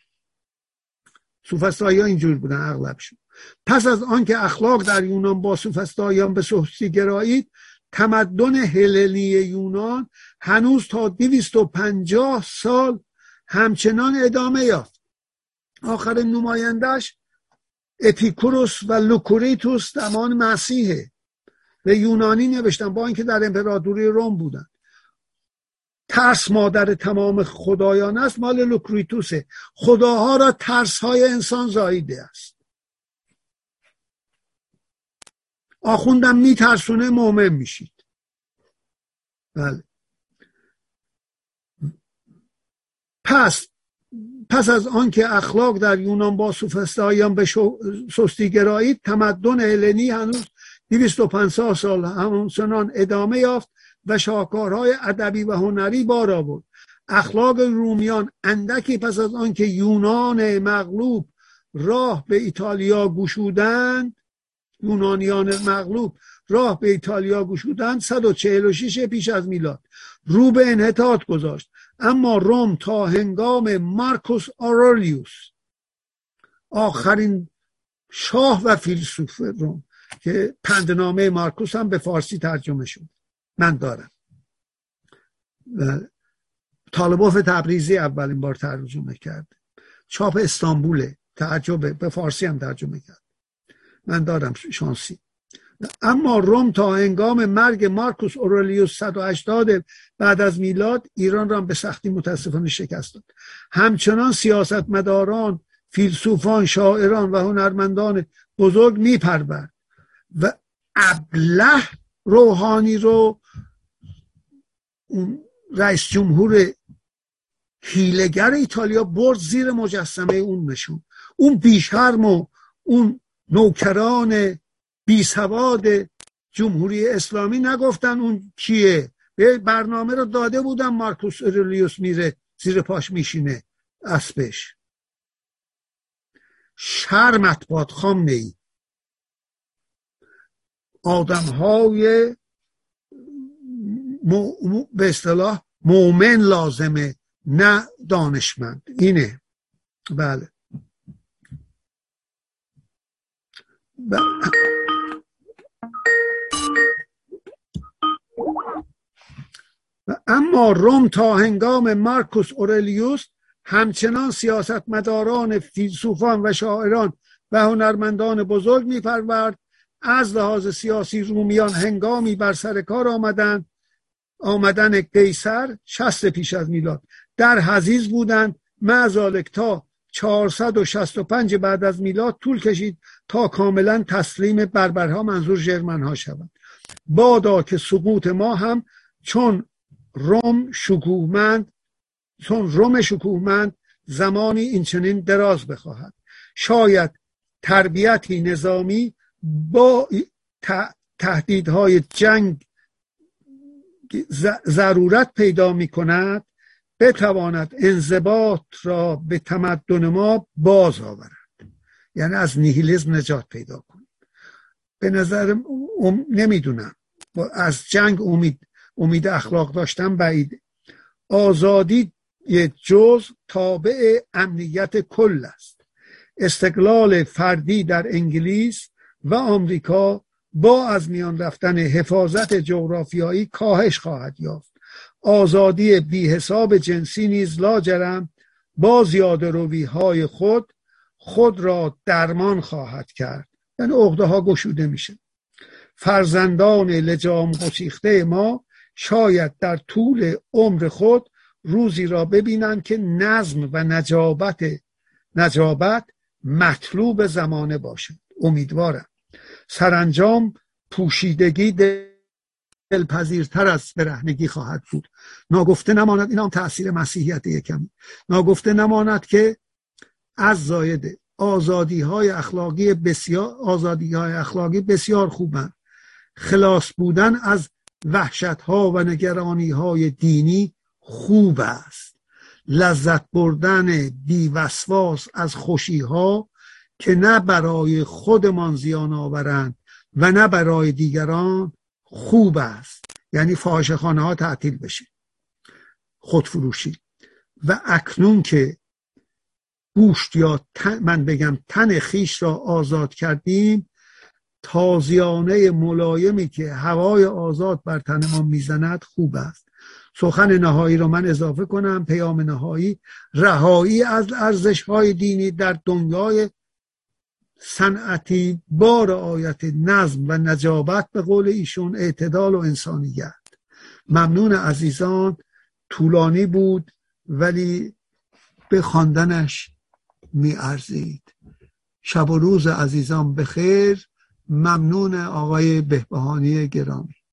سوفسطائیان اینجور بودن اغلبشون. پس از آنکه اخلاق در یونان با سوفسطائیان به سوفسطی گرایید، تمدن هلنی یونان هنوز تا دویست و پنجاه سال همچنان ادامه یافت. آخرین نمایندش اپیکوروس و لوکریتوس زمان مسیحه. به یونانی نوشتن با اینکه در امپراتوری روم بودن. ترس مادر تمام خدایان است مال لوکریتوسه. خداها را ترس های انسان زاییده است. آخوندم میترسونه مؤمن میشید. بله. پس پس از آنکه اخلاق در یونان با سوفسطائیان به سستی گرایید، تمدن هلنی هنوز دویست و پنجاه سال همچنان ادامه یافت و شاهکارهای ادبی و هنری بار آورد. اخلاق رومیان اندکی پس از آنکه یونان مغلوب راه به ایتالیا گشودند، یونانیان مغلوب راه به ایتالیا گشودند، صد و چهل و شش پیش از میلاد رو به انحطاط گذاشت. اما روم تا هنگام مارکوس آورلیوس، آخرین شاه و فیلسوف روم، که پندنامه مارکوس هم به فارسی ترجمه شد من دارم، طالبوف تبریزی اولین بار ترجمه کرد، چاپ استانبوله، ترجمه به فارسی هم ترجمه کرد من دارم شانسی. اما روم تا هنگام مرگ مارکوس اورلیوس صد و هشتاد بعد از میلاد ایران را به سختی متاسفانه شکست داد. همچنان سیاستمداران، فیلسوفان، شاعران و هنرمندان بزرگ میپرورد و ابله روحانی رو رئیس جمهور هیلگر ایتالیا برد زیر مجسمه اون نشون. اون بیشرم و اون نوکران بیسواد جمهوری اسلامی نگفتن اون کیه، به برنامه رو داده بودن مارکوس اورلیوس میره زیر پاش میشینه اسبش. شرمت باد خامنه ای. آدم های م... م... به اصطلاح مؤمن لازمه، نه دانشمند. اینه. بله. ب... و اما روم تا هنگام مارکوس اورلیوس همچنان سیاستمداران، فیلسوفان و شاعران و هنرمندان بزرگ می‌پرورد. از لحاظ سیاسی رومیان هنگامی بر سر کار آمدند آمدن قیصر شصت پیش از میلاد در حضیض بودند. معذالک تا چهارصد و شصت و پنج بعد از میلاد طول کشید تا کاملا تسلیم بربرها، منظور ژرمن‌ها شوند. بادا که سقوط ما هم چون روم شکوهمند چون روم شکوهمند زمانی این چنین دراز بخواهد. شاید تربیتی نظامی با تهدیدهای جنگ ضرورت پیدا می کند بتواند انضباط را به تمدن ما باز آورد، یعنی از نیهیلیسم نجات پیدا کند. به نظرم ام... نمیدونم از جنگ امید امید اخلاق داشتن بعیده. آزادی یک جزء تابع امنیت کل است. استقلال فردی در انگلیس و آمریکا با از میان رفتن حفاظت جغرافیایی کاهش خواهد یافت. آزادی بی حساب جنسی نیز لاجرم با زیاده روی های خود خود را درمان خواهد کرد، یعنی عقده ها گشوده میشه. فرزندان لجام گسیخته ما شاید در طول عمر خود روزی را ببینند که نظم و نجابت نجابت مطلوب زمانه باشد. امیدوارم سرانجام پوشیدگی دلپذیرتر از برهنگی خواهد بود. ناگفته نماند، این هم تأثیر مسیحیت یکمی، ناگفته نماند که از زاید آزادی های اخلاقی بسیار آزادی های اخلاقی بسیار خوبند. خلاص بودن از وحشت ها و نگرانی های دینی خوب است. لذت بردن بی وسواس از خوشی ها که نه برای خودمان زیان آورند و نه برای دیگران خوب است، یعنی فاحشه‌خانه ها تعطیل بشه، خودفروشی. و اکنون که گوشت یا تن، من بگم تن خیش را آزاد کردیم، تازیانه ملایمی که هوای آزاد بر تن ما میزند خوب است. سخن نهایی را من اضافه کنم. پیام نهایی رهایی از ارزش‌های دینی در دنیای صنعتی با رعایت نظم و نجابت، به قول ایشون اعتدال و انسانیت. ممنون عزیزان، طولانی بود ولی به خواندنش می‌ارزید. شب و روز عزیزان بخیر. ممنون آقای بهبهانی گرامی.